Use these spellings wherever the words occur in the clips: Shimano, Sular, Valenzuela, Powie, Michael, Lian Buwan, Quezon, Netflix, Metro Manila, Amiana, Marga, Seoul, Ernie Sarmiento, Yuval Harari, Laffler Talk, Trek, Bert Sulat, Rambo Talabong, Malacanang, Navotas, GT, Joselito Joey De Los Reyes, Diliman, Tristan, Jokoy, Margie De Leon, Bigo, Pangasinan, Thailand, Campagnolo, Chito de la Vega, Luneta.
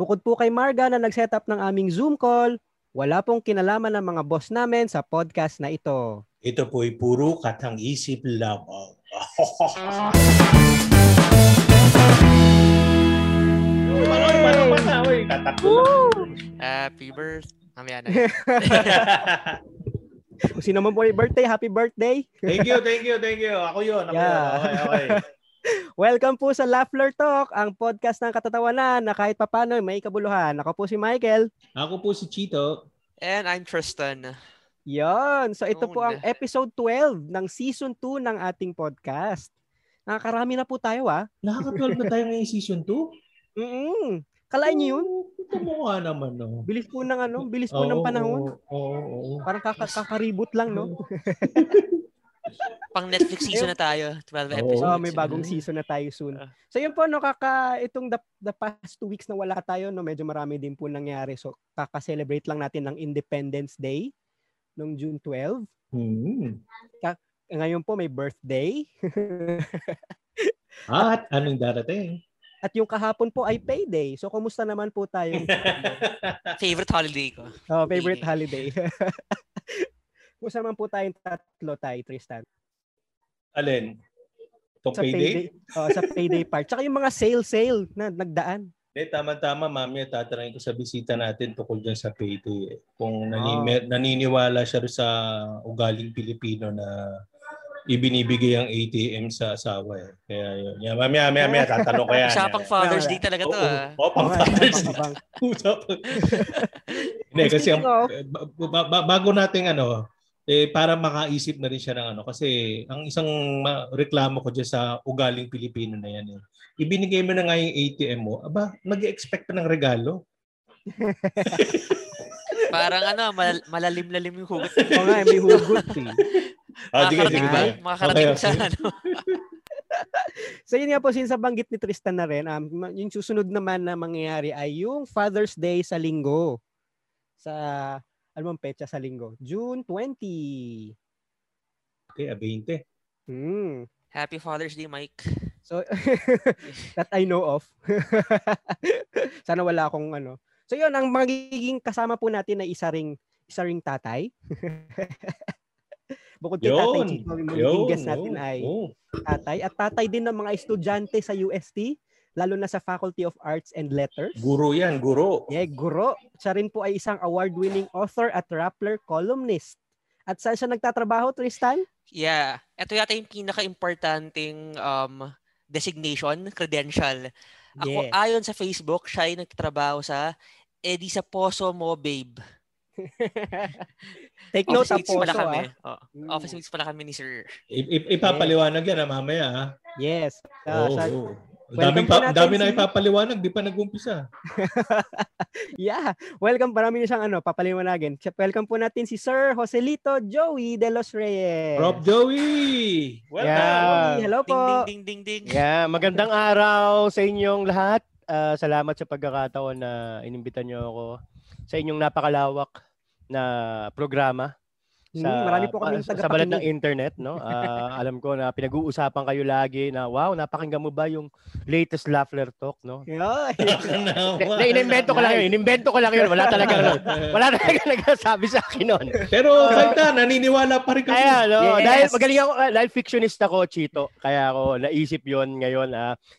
Bukod po kay Marga na nag-set up ng aming Zoom call, wala pong kinalaman ng mga boss namin sa podcast na ito. Ito po'y puro katang-isip lamang. Happy birthday, Amiana. Kung sino man po yung birthday, happy birthday. Thank you. Ako yun. Okay. Welcome po sa Laffler Talk, ang podcast ng katatawanan na kahit papano may kabuluhan. Ako po si Michael. Ako po si Chito. And I'm Tristan. Yon. So ito po ang episode 12 ng season 2 ng ating podcast. Nakakarami na po tayo Nakaka-12 na tayo ngayong season 2? Mm-mm. Kalain niyo yun? Ito mo nga naman, no? Bilis po ng ng panahon. Oo. Parang kakaribot lang, no? Pang Netflix season na tayo. 12 episodes. May bagong season na tayo soon. So yun po, no, itong the past 2 weeks na wala tayo, no, medyo marami din po nangyari. So kaka-celebrate lang natin ng Independence Day noong June 12. Ngayon po may birthday. At anong darating? At yung kahapon po ay payday. So, kumusta naman po tayo? Favorite holiday ko. Oh, favorite holiday. Kumusta naman po tayong tatlo tayo, Tristan? Alin? Sa payday? Sa payday part. Tsaka yung mga sale-sale na nagdaan. Eh, tama-tama, mami. Tatarayin ko sa bisita natin tukol dyan sa payday. Kung naniniwala siya sa ugaling Pilipino na ibinibigay ang ATM sa asawa . Kaya yun. Yeah, mamaya tatanong ko yan. Usapang Father's Day talaga to. Oo, pang Father's Day. Kasi bago nating para makaisip na rin siya ng kasi ang isang reklamo ko diyan sa ugaling Pilipino na yan . Ibinigay mo na nga yung ATM mo, aba, mag-i-expect pa ng regalo. Parang malalim-lalim yung hugot. Oo nga, may hugot. Makakarating siya. So yun nga po, since nabanggit ni Tristan na rin, yung susunod naman na mangyayari ay yung Father's Day sa linggo. Sa, petsa sa linggo? June 20. Okay, 20. Happy Father's Day, Mike. So, that I know of. Sana wala akong So yun, ang magiging kasama po natin na isa ring tatay. Bukod kay tatay, Chico, yung guest natin ay tatay. At tatay din ng mga estudyante sa UST, lalo na sa Faculty of Arts and Letters. Guro yan, guro. Yeah, guro. Siya rin po ay isang award-winning author at Rappler columnist. At saan siya nagtatrabaho, Tristan? Yeah. Ito yata yung pinaka-importanting designation, credential. Ako, ayon sa Facebook, siya ay nagtatrabaho sa Edi sa Poso Mo, Babe. Take note, office mates pala kami. Office mates pala kami ni Sir. Ipapaliwanag yan mamaya Yes. Dami na ipapaliwanag, di pa nag-umpisa. Yeah. Welcome, marami niya siyang papaliwanagin. Welcome po natin si Sir Joselito Joey De Los Reyes. Rob Joey! Welcome! Yeah. Hello po! Ding. Yeah, magandang araw sa inyong lahat. Salamat sa pagkakataon na inimbitan niyo ako sa inyong napakalawak na programa sa balat ng internet, no? Alam ko na pinag-uusapan kayo lagi na napakinggan mo ba yung latest Laffler Talk, no? Inimbento ko lang yun. Wala talaga nagsasabi sa akin noon. Pero kahit naniniwala pa rin kasi. Dahil magaling ako, dahil fictionist ako, Chito. Kaya ako naisip yon ngayon.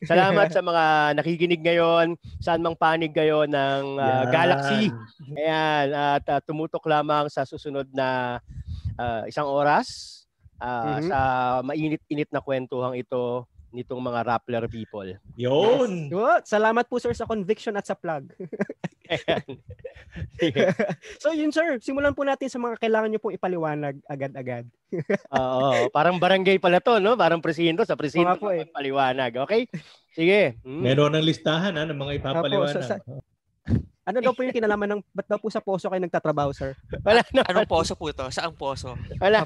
Salamat sa mga nakikinig ngayon, saan mang panig kayo ng galaxy. Ayan, at tumutok lamang sa susunod na isang oras sa mainit-init na kwentuhang ito nitong mga Rappler people. Yun! Yes. Salamat po, sir, sa conviction at sa plug. So yun, sir, simulan po natin sa mga kailangan nyo pong ipaliwanag agad-agad. Oo, parang barangay pala to, no? Parang presinto, sa presinto paliwanag. Okay? Sige. Meron ng listahan ng mga ipapaliwanag. Ano daw po yung kinalaman ng ba't daw po sa Poso kayo nagtatrabaho, sir? Wala naman. Anong Poso po ito? Saang Poso? Wala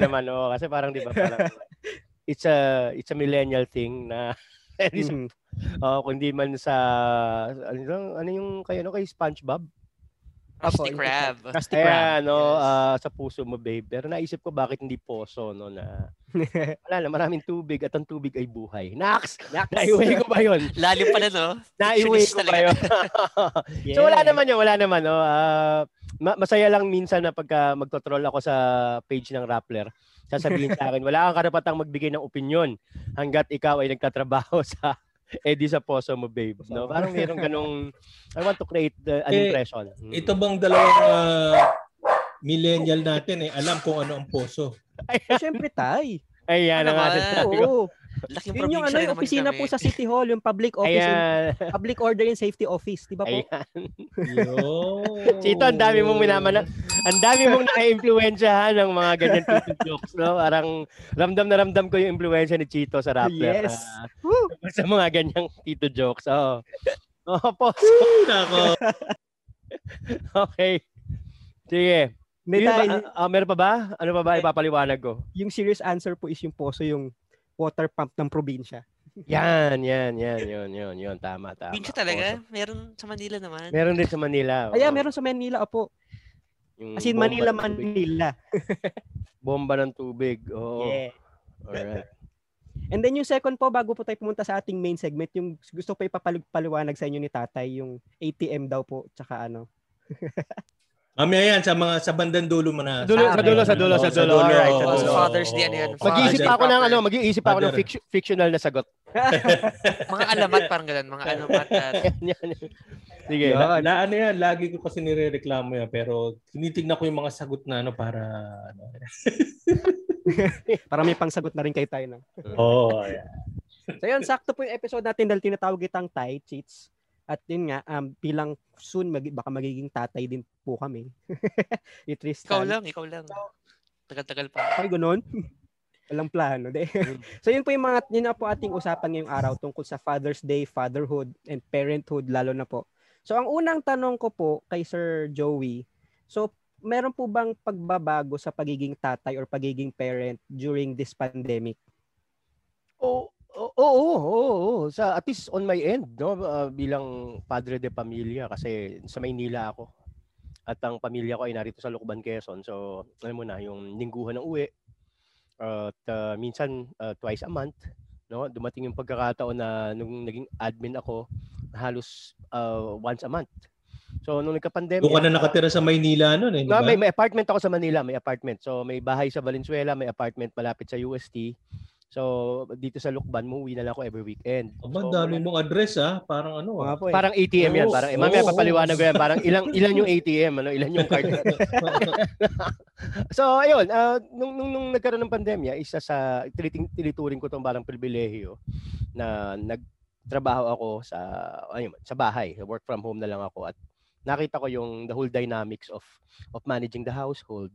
naman. Oo, kasi parang it's a millennial thing na kundi man sa kay SpongeBob. Krusty Krab. Krusty Krab. Yes. Sa puso mo, babe. Pero naisip ko bakit hindi poso, no, na wala na, maraming tubig at ang tubig ay buhay. Naks! Naiway ko ba yun? Lalim pala, no? Naiway ko ba yun? Yeah. So wala naman yun, wala naman. No? Masaya lang minsan na pagka magtotroll ako sa page ng Rappler. Sasabihin sa akin, wala kang karapatang magbigay ng opinion hanggat ikaw ay nagtatrabaho sa Eddie sa poso mo, babe. No? Parang mayroong ganong, I want to create an impression. Ito bang dalawang millennial natin, alam kung ano ang poso? Siyempre, tay. Ayan, ano ang atin natin. Laking yun yung yung opisina po sa City Hall, yung public office, public order and safety office, di ba po? Chito, ang dami mong minamana. Ang dami mong na-influensyahan ng mga ganyan jokes, no? Parang ramdam na ramdam ko yung influensya ni Chito sa Rappler. Yes. Sa mga ganyang tito jokes. Oo. Oh. Oh, po. Nako. Okay. Sige. Meron pa ba? Ano pa ba ipapaliwanag ko? Yung serious answer po is yung poso, yung water pump ng probinsya. Yan. Tama. Probinsya talaga? Meron sa Manila naman. Meron din sa Manila. Ayan, meron sa Manila, opo. As in, Manila. Bomba ng tubig. Oo. Yeah. Alright. And then yung second po, bago po tayo pumunta sa ating main segment, yung gusto po ipapaliwanag sa inyo ni tatay, yung ATM daw po, tsaka ano. Mamaya yan, sa bandang dulo mo na. Sa dulo. Alright, sa dulo. Father's Day yan. Mag-iisip ako ng ano, mag-iisip ako ng fictional na sagot. Mga alamat, parang ganun. Mga alamat. Sige. Ano yan, lagi ko kasi nirereklamo yan, pero tinitignan ko yung mga sagot na ano para... Para may pangsagot na rin kay tayo. No? Oo. Oh, yeah. So yun, sakto po yung episode natin dahil tinatawag itang Thai Cheats. At yun nga, bilang soon, baka magiging tatay din po kami. Ni Tristan. Ikaw lang. Tagal-tagal pa. Ay, ganun. Walang plano. So yun po yung mga, yun na po ating usapan ngayong araw tungkol sa Father's Day, fatherhood, and parenthood lalo na po. So ang unang tanong ko po kay Sir Joey, so meron po bang pagbabago sa pagiging tatay or pagiging parent during this pandemic? Oo. Sa at least on my end, no, bilang padre de pamilya kasi sa Maynila ako. At ang pamilya ko ay narito sa Lucban Quezon. So, alam mo na yung lingguhan ng uwi. At minsan twice a month, no, dumating yung pagkakataon na nung naging admin ako, halos once a month. So nung nagka-pandemya, doon ka na nakatira sa Maynila noon eh, diba? May apartment ako sa Manila, may apartment. So may bahay sa Valenzuela, may apartment malapit sa UST. So dito sa Lucban, muuwi na lang ako every weekend. Ang dami mong address parang ano Parang ATM yan, parang mamaya papaliwanag ko yan, parang ilan yung ATM, ano, ilan yung card. So ayun, nung nagkaroon ng pandemya, isa sa tinituring ko tong parang pribilehiyo na nagtrabaho ako sa sa bahay, work from home na lang ako at nakita ko yung the whole dynamics of managing the household.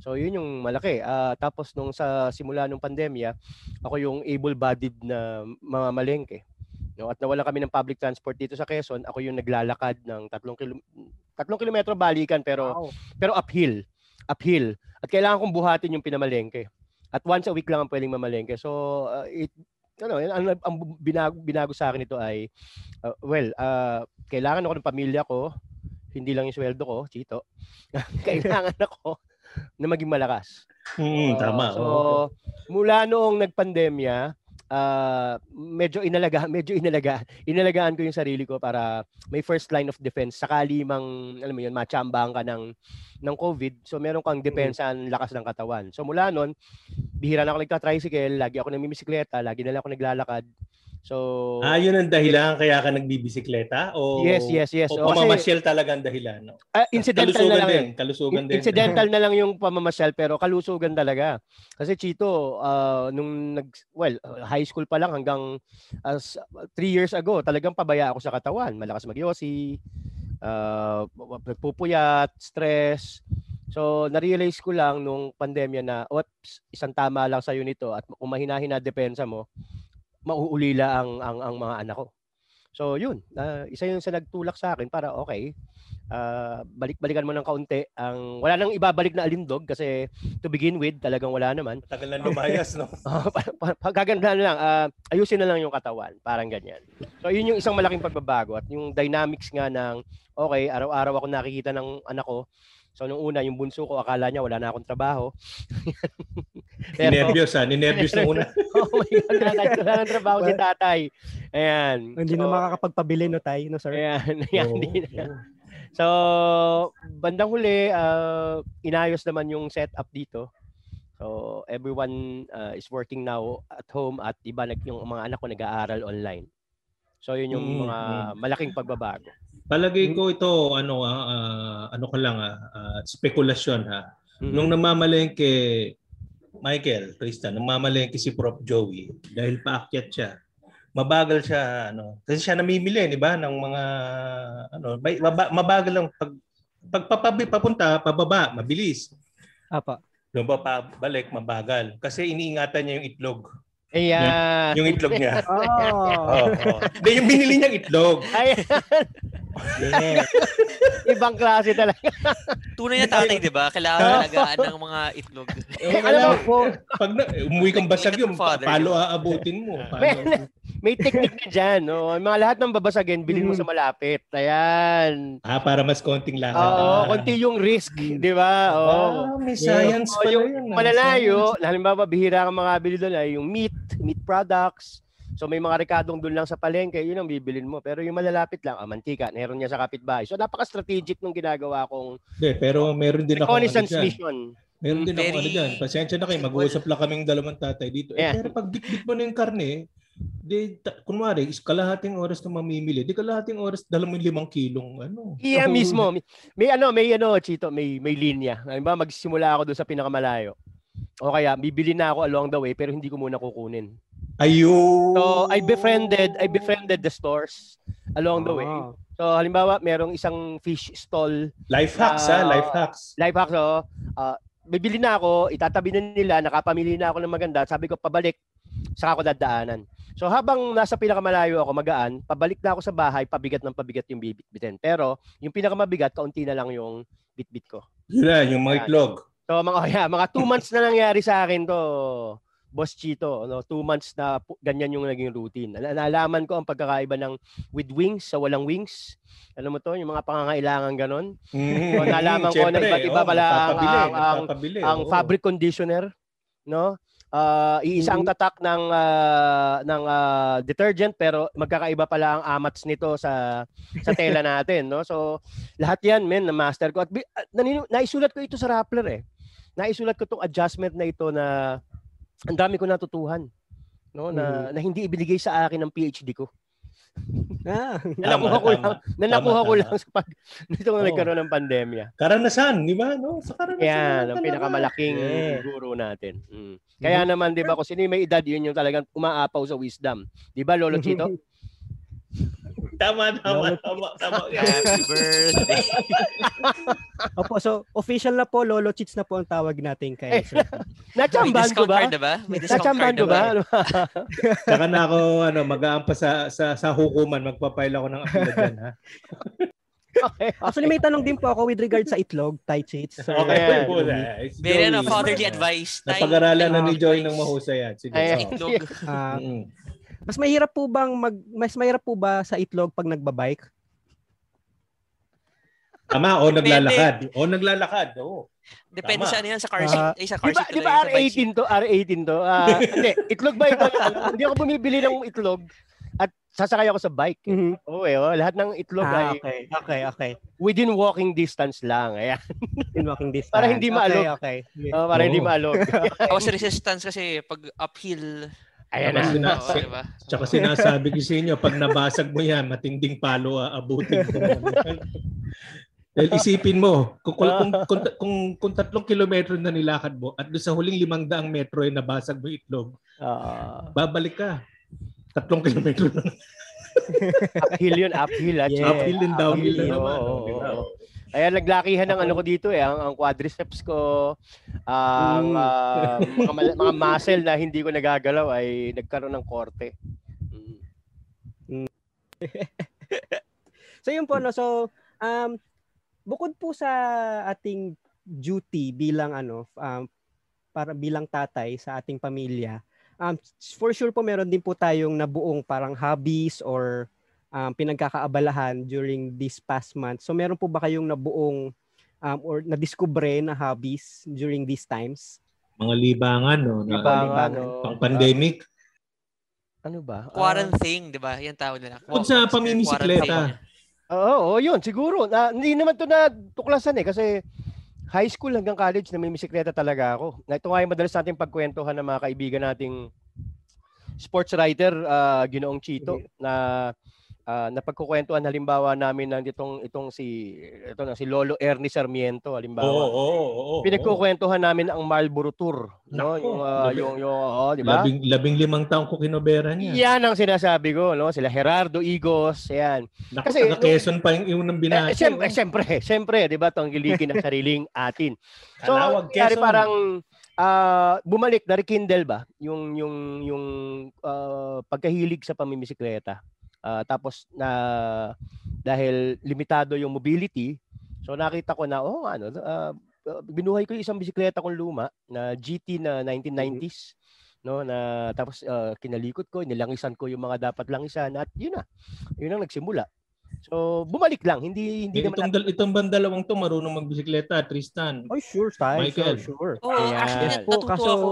So yun yung malaki. Tapos nung sa simula ng pandemya, ako yung able-bodied na mamamalengke. No, at nawala kami ng public transport dito sa Quezon, ako yung naglalakad ng 3 kilometro balikan pero wow. Pero uphill. At kailangan kong buhatin yung pinamalengke. At once a week lang ang pwedeng mamalengke. So ang binago sa akin ito ay kailangan ako ng pamilya ko, hindi lang yung sweldo ko, Chito. Kailangan ako na maging malakas. Tama. So, mula noong nagpandemya, medyo inalagaan ko yung sarili ko para may first line of defense sakali mang, alam mo yun, machambahan ka ng COVID. So, meron kang depensa ang lakas ng katawan. So, mula noon, bihira na ako nagka-tricycle, lagi ako namimisikleta, lagi na lang ako naglalakad. So, yun ang dahilan kaya ka nagbibisikleta? O, yes. O pamamasyal talaga ang dahilan? No? Incidental na lang din. Kalusugan din. Incidental na lang yung pamamasyal pero kalusugan talaga. Kasi Chito, high school pa lang hanggang 3 years ago, talagang pabaya ako sa katawan. Malakas magyosi, nagpupuyat, stress. So, na-realize ko lang nung pandemya na, isang tama lang sa'yo nito at kung mahina-hina depensa mo, mauulila ang mga anak ko. So yun, isa yun sa nagtulak sa akin para okay, balik-balikan mo ng kaunti. Ang wala nang ibabalik na alindog kasi to begin with, talagang wala naman. Tagal na lumayas, no? Gaganda na lang. Ayusin na lang yung katawan. Parang ganyan. So, yun yung isang malaking pagbabago. At yung dynamics nga ng, okay, araw-araw ako nakikita ng anak ko. So, nung una, yung bunso ko, akala niya wala na akong trabaho. Ninervyos, ha? Ninervyos nung una. Oh my God, tatay. Wala ng trabaho si tatay. Ayan. Hindi na makakapagpabili, no, tay? No, sir? Ayan. Hindi na. So, bandang huli, inayos naman yung setup dito. So, everyone is working now at home at iba yung mga anak ko nag-aaral online. So, yun yung mga malaking pagbabago. Palagay ko ito spekulasyon ha. Nung namamalengke Michael, Tristan, namamalengke si Prof Joey dahil paakyat siya. Mabagal siya kasi siya namimili, di ba, ng mga mabagal ang papunta pababa, mabilis. Apa. Doon ba pabalik mabagal kasi iniingatan niya yung itlog. Ayan. Yung itlog niya. Oh. Dahil yung binili niyang itlog. Ayan. Yeah. Ibang klase talaga. Tunay na tatay, di ba? Kailangan alagaan ng mga itlog. Alam mo, pag umuwi kang basag yung palo aabutin mo. May technique na dyan. No? Mga lahat ng babasagin, bilhin mo sa malapit. Ayan. Para mas konting lahat. Oo, konti yung risk. Di ba? May science pala yun. Malalayo, halimbawa, bihira kang mga bili doon ay yung meat. Meat products. So may mga rekadong doon lang sa palengke, yun ang bibilin mo. Pero yung malalapit lang, mantika, meron niya sa kapitbahay. So napaka-strategic nung ginagawa kong pero meron din ako reconnaissance mission. Meron din ako diyan. Pasensya na kayo, mag-uusap lang kaming dalawang tatay dito. Pero pag bit-bit mo na yung karne, kunwari, kalahating oras na mamimili. Di kalahating oras, dala mo yung 5 kilong Yeah, mismo. May Chito, may linya. Halimbawa, magsimula ako doon sa pinakamalayo. O kaya, bibili na ako along the way pero hindi ko muna kukunin. Ayun! So, I befriended the stores along the way. So, halimbawa, merong isang fish stall. Life hacks, Life hacks, bibili na ako, itatabi na nila, nakapamili na ako ng maganda. Sabi ko, pabalik, saka ako dadaanan. So, habang nasa pinakamalayo ako, magaan, pabalik na ako sa bahay, pabigat ng pabigat yung bibit-bitin. Pero, yung pinakamabigat, kaunti na lang yung bit-bit ko. Yun, yung mga itlog. So, mga 2 months na nangyari sa akin to, Boss Chito. 2 months na ganyan yung naging routine. Naalaman ko ang pagkakaiba ng with wings sa walang wings. Alam mo to, yung mga pangangailangan ganon. So, naalaman ko na iba't iba pala ang fabric conditioner. Iisang tatak ng detergent pero magkakaiba pala ang amats nito sa tela natin, no? So lahat 'yan men na-master ko at naisulat ko ito sa Rappler. Naisulat ko tong adjustment na ito na ang dami ko natutuhan, no? Na hindi ibinigay sa akin ng PhD ko. Nakuha ko lang sa nito na nagkaroon ng pandemya. Karanasan, di ba? Sa karanasan. Yan, ang pinakamalaking guro natin. Kaya naman, di ba, kung sino may edad, yun yung talagang umaapaw sa wisdom. Di ba, Lolo Chito? Tama. Happy birthday. Opo, so official na po, Lolo Chits na po ang tawag natin kay Sir. Natsambahan ko ba? Natsambahan ko ba? Saka na ako mag-aampas sa hukuman, magpapail ako ng apila dyan, ha. Okay. Actually, may tanong din po ako with regard sa itlog, Thai Chits. Okay, po na. Very fatherly advice. Napag-aralan na ni Joy ng mahusay yan. Sige. Itlog. Mas mahirap po ba sa itlog pag nagbabike? Tama, o naglalakad. Depende sa ano yan, sa car seat. Di ba R18 to? Hindi, itlog ba ito? Hindi ako bumibili ng itlog at sasakay ako sa bike. Lahat ng itlog ay within walking distance lang. Ayan. Within walking distance. Para hindi maalog. Okay. Para hindi maalog. Tapos resistance kasi pag uphill... Ayan na. Tsaka sinasabi ko sa inyo, pag nabasag mo yan, matinding palo aabutin ko. Dahil isipin mo, kung 3 kilometro na nilakad mo at doon sa huling 500 metro ay nabasag mo itlog, babalik ka. 3 kilometro na. Uphill yun. Uphill and downhill na naman. Ayan, naglakihan ng ko dito ang quadriceps ko, mga muscle na hindi ko nagagalaw ay nagkaroon ng korte. So yun po, so bukod po sa ating duty bilang para bilang tatay sa ating pamilya, for sure po meron din po tayong nabuong parang hobbies or pinagkakaabalahan during this past month. So meron po ba kayong nabuong or nadiskubre na hobbies during these times? Mga libangan, no? Libangan. Pang-pandemic. Ano ba? Quarantine, di ba? Yan tawag nila. Kung sa pamimisikleta. Oo, yun. Siguro. Hindi naman ito na tuklasan eh. Kasi high school hanggang college na may bisikleta talaga ako. Ito nga yung madalas natin pagkwentuhan ng mga kaibigan nating sports writer, Ginoong Chito, na pagkukwentuhan halimbawa namin ng itong si Lolo Ernie Sarmiento halimbawa. Oo. Pinagkukwentuhan namin ang Marlboro Tour, no? Di ba? 15 taong ko kinobera niya. Yan ang sinasabi ko, no? Sila Gerardo Igos, yan. Kasi taga Quezon pa yung unang binasa. Siyempre, di ba? Tanggilikin ang sariling atin. So, kaya parang bumalik na rekindle ba yung pagkahilig sa pamimisikleta. Tapos na dahil limitado yung mobility, so nakita ko na binuhay ko yung isang bisikleta kong luma na GT na 1990s, no, na tapos kinalikot ko, nilangisan ko yung mga dapat langisan at yun ang nagsimula. So bumalik lang, hindi naman itong bandalawang to marunong magbisikleta, Tristan. Oh, sure, Michael. Sure. Oh, actually natuto ako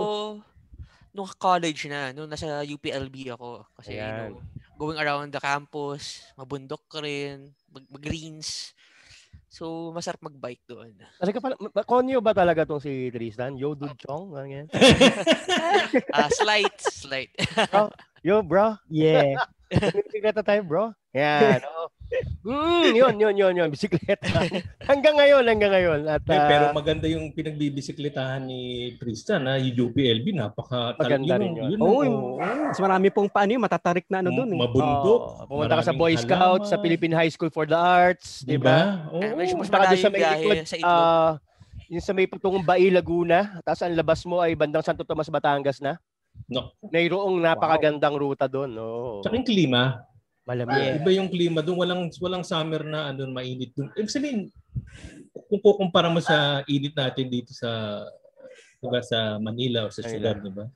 nung college na, nung nasa UPLB ako kasi going around the campus, mabundok ka rin, mag-greens. So, masarap mag-bike doon. Kasi pala, konyo ba talaga itong si Tristan? Yo, dude, chong? Slight. Oh, yo, bro? Yeah. Bisikleta tayo, bro? Yeah. Yun. Bisikleta. Hanggang ngayon. At, pero maganda yung pinagbibisikletaan ni Tristan, yung UPLB, maganda rin yun. Mas marami pong matatarik na doon. Mabundok. Pumunta ka sa Boy Scout, sa Philippine High School for the Arts, diba? Mas marami sa itlog. Yung sa may patungong Bae, Laguna, tapos ang labas mo ay bandang Santo Tomas, Batangas na. No. Mayroong napakagandang ruta doon. Tsaka yung klima. Malamig. Iba yung klima doon, walang summer na mainit doon. Ibig sabihin, kung kukumpara mo sa init natin dito sa Manila o sa Sular, 'di ba?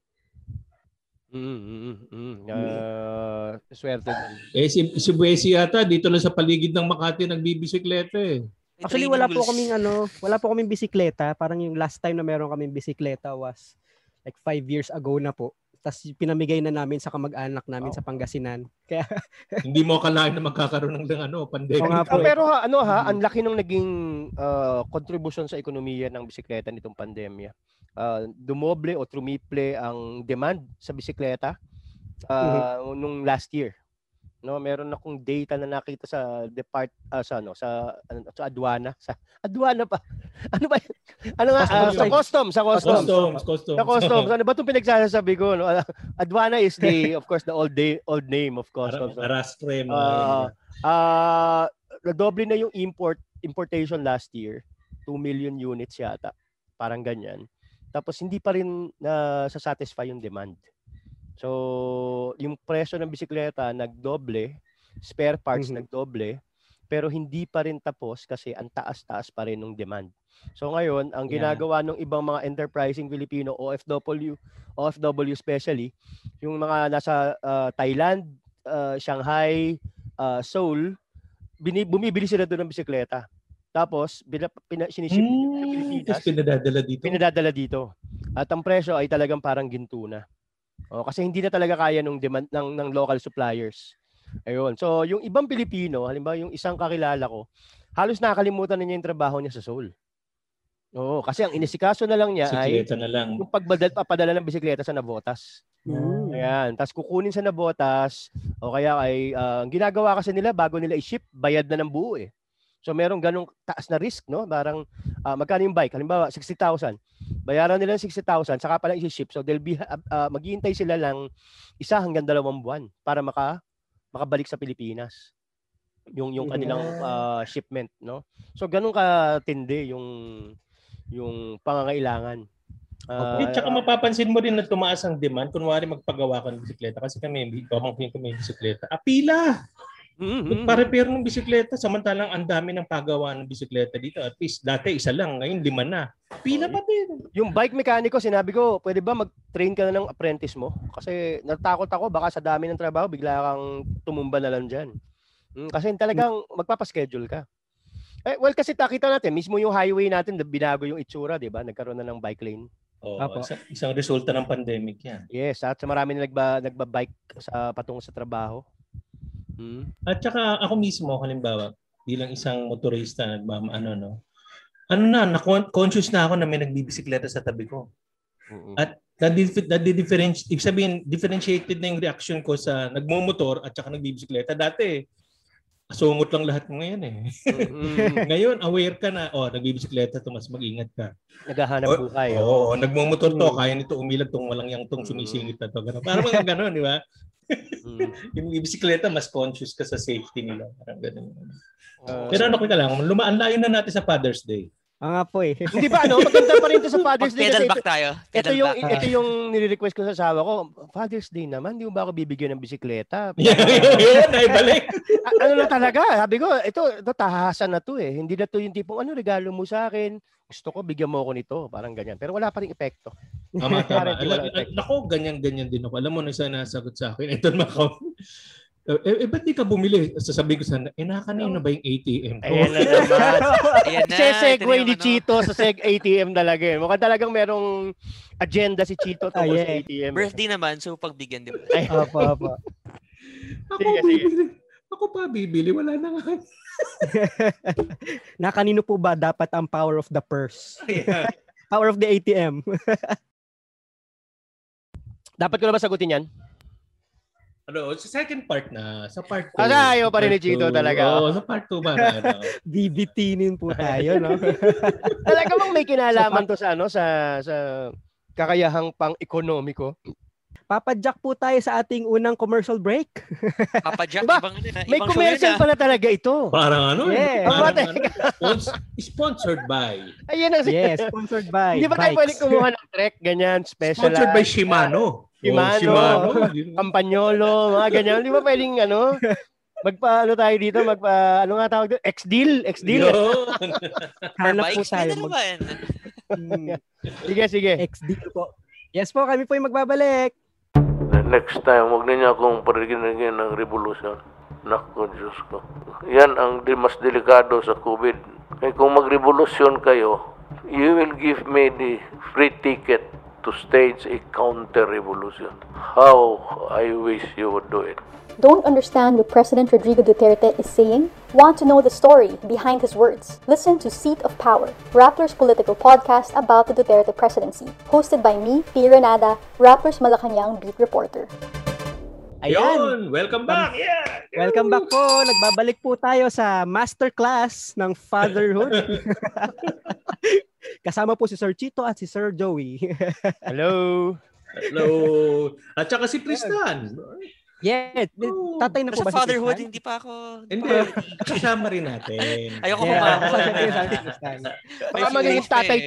Swerte din. Si Buesi yata dito lang sa paligid ng Makati nagbibisikleta eh. Actually wala po kaming bisikleta. Parang yung last time na meron kaming bisikleta was like 5 years ago na po. Tapos pinamigay na namin sa kamag-anak namin sa Pangasinan. Kaya hindi mo akalain na magkakaroon ng pandemic. Pero ang laki ng naging contribution sa ekonomiya ng bisikleta nitong pandemya. Dumoble o trumiple ang demand sa bisikleta nung last year. No, meron akong data na nakita sa sa aduana, Ano ba? Ano nga sa customs. Ano ba 'tong pinagsasabi ko? No? Aduana is of course the old name of customs. Arastre. Nadoble na yung importation last year. 2 million units yata. Parang ganyan. Tapos hindi pa rin na-satisfy yung demand. So, yung presyo ng bisikleta nagdoble, spare parts nagdoble, pero hindi pa rin tapos kasi ang taas-taas pa rin ng demand. So ngayon, ang ginagawa ng ibang mga enterprising Filipino, OFW especially, yung mga nasa Thailand, Shanghai, Seoul, bumibili sila doon ng bisikleta. Tapos, siniship sa Pilipinas. Pinadadala dito. At ang presyo ay talagang parang ginto na. Oh, kasi hindi na talaga kaya ng demand ng local suppliers. Ayun. So, yung ibang Pilipino, halimbawa yung isang kakilala ko, halos nakakalimutan na niya yung trabaho niya sa Seoul. Oo, kasi ang inisikaso na lang niya bisikleta ay na lang. Yung papadala ng bisikleta sa Navotas. Ayan. Tapos kukunin sa Navotas o kaya ay ginagawa kasi nila bago nila i-ship, bayad na ng buo eh. So, merong ganong taas na risk, no? Parang, magkano yung bike? Halimbawa, 60,000. Bayaran nila ng 60,000, saka pala isi-ship. So, maghihintay sila lang 1 hanggang 2 buwan para makabalik sa Pilipinas. Yung kanilang shipment, no? So, ganun katindi yung pangangailangan. Tsaka mapapansin mo rin na tumaas ang demand. Kunwari, magpagawa ka ng bisikleta. Kasi kami, bisikleta. Apila! Nagpa-repair ng bisikleta, samantalang ang dami ng paggawa ng bisikleta dito. At least dati isa lang, ngayon lima na. Pila pa din. Yung bike mechanic ko, sinabi ko, pwede ba mag-train ka na ng apprentice mo? Kasi natakot ako, baka sa dami ng trabaho, bigla kang tumumba na lang dyan. Kasi talagang magpapaschedule ka. Eh, well, kasi nakita natin, mismo yung highway natin, binago yung itsura, di ba? Nagkaroon na ng bike lane. Oh, isang resulta ng pandemic yan. Yes, at marami na nagbabike sa, patungo sa trabaho. At saka ako mismo, halimbawa, bilang isang motorista, conscious na ako na may nagbibisikleta sa tabi ko. At differentiated na yung reaction ko sa nagmumotor at saka nagbibisikleta. Dati, sungot lang lahat mo ngayon eh. Ngayon, aware ka na, nagbibisikleta to, mas mag-ingat ka. Naghahanap buhay. Nagmumotor to, kaya nito umilag tong walang yang tong sumisingit na to. Ganun. Parang mga ganun, di ba? Yung bisikleta, mas conscious ka sa safety nila. Pero ano ko lang, lumaanlayon na natin sa Father's Day. Po eh. Hindi ba maganda pa rin ito sa Father's Day. Pedal back tayo. Ito yung nire-request ko sa asawa ko. Father's Day naman, hindi ba ako bibigyan ng bisikleta? Naibalik. Ano na talaga? Sabi ko, ito tahasan na to eh. Hindi na to yung tipong, ano regalo mo sa akin? Gusto ko, bigyan mo ako nito. Parang ganyan. Pero wala pa rin epekto. Tama. Ako, ganyan-ganyan din ako. Alam mo na isa nasagot sa akin. Ito naman ako. Ba't di ka bumili? Sasabihin ko sana, kanino ba yung ATM ko? Ayan na naman. Sesegue ni Chito sa ATM talaga. Mukhang talagang merong agenda si Chito tungkol sa ATM. Birthday naman, so pagbigyan din. Apa. Ako pa bibili. Wala na nga. Na kanino po ba dapat ang power of the purse? Power of the ATM. Dapat ko na ba sagutin yan? Ano, sa second part na, sa part 2. Ayaw pa rin ni Chito talaga. Oo, sa part 2 ba? Bibitinin po tayo, no? Talaga bang may kinalaman to sa sa kakayahang pang-ekonomiko? Papadyak po tayo sa ating unang commercial break. Papadyak? Diba? May commercial pala talaga ito. Parang ano? Yeah. Sponsored by. Ayan ang sponsored by. Hindi ba tayo pwede kumuha ng trek? Ganyan, special. Sponsored by Shimano. Shimano, Campagnolo, mga ganyan. Di ba pwedeng magpa-ano tayo dito, ano nga tawag doon? X-Deal. Hanap po tayo. Sige. X-Deal po. Yes po, kami po yung magbabalik. Next time, huwag na niya akong pariginigin ng revolution. Naku, Diyos ko. Yan ang mas delikado sa COVID. Kaya kung mag-revolution kayo, you will give me the free ticket to stage a counter-revolution. How I wish you would do it. Don't understand what President Rodrigo Duterte is saying? Want to know the story behind his words? Listen to Seat of Power, Rappler's political podcast about the Duterte presidency. Hosted by me, Pia Ranada, Rappler's Malacanang beat reporter. Ayan! Welcome back! Welcome back po! Nagbabalik po tayo sa masterclass ng fatherhood. Kasama po si Sir Chito at si Sir Joey. Hello! At saka si Tristan! Yeah, tatay na po ba si Tristan? Sa fatherhood, hindi pa ako... Hindi, kasama rin natin. Ayoko kumama. Baka magiging tatay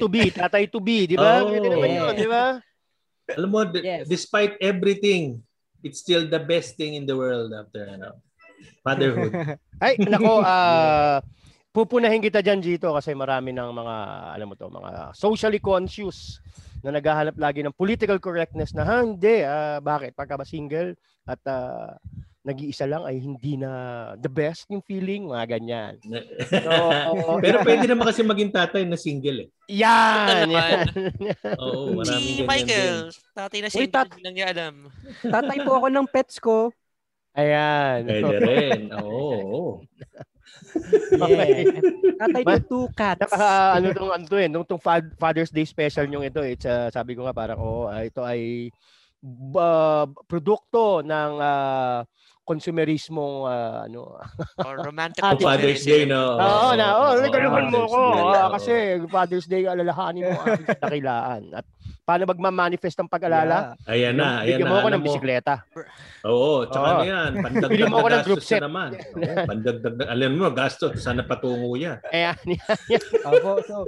to be, di ba? Di ba? Alam mo, despite everything, it's still the best thing in the world after fatherhood. Ay, nako, pupunahin kita dyan dito kasi marami ng mga, mga socially conscious na naghahanap lagi ng political correctness na, hindi, bakit? Pagka ba single at nag-iisa lang ay hindi na the best yung feeling, mga ganyan. Pero pwede naman kasi maging tatay na single eh. Yan. Oo, si Michael, tatay na single, hindi lang niya alam. Tatay po ako ng pets ko. Ayan. Pwede rin, oo. Yeah. Tatay ko two cats. Itong Father's Day special nyo ito, sabi ko nga parang, ito ay produkto ng consumerismo or romantic Father's Day no. Ganoon mo ko kasi Father's Day alalahanin mo ang dakilaan at paano magmamanifest ang pag-alala? Yeah. Ayan na. Bigyan mo ko ng bisikleta. Oo, tsaka ano yan. Bigyan mo ko ng group set. Pandagdag. Alam mo, gastos. Sana patungo yan. Ayan. Opo, so.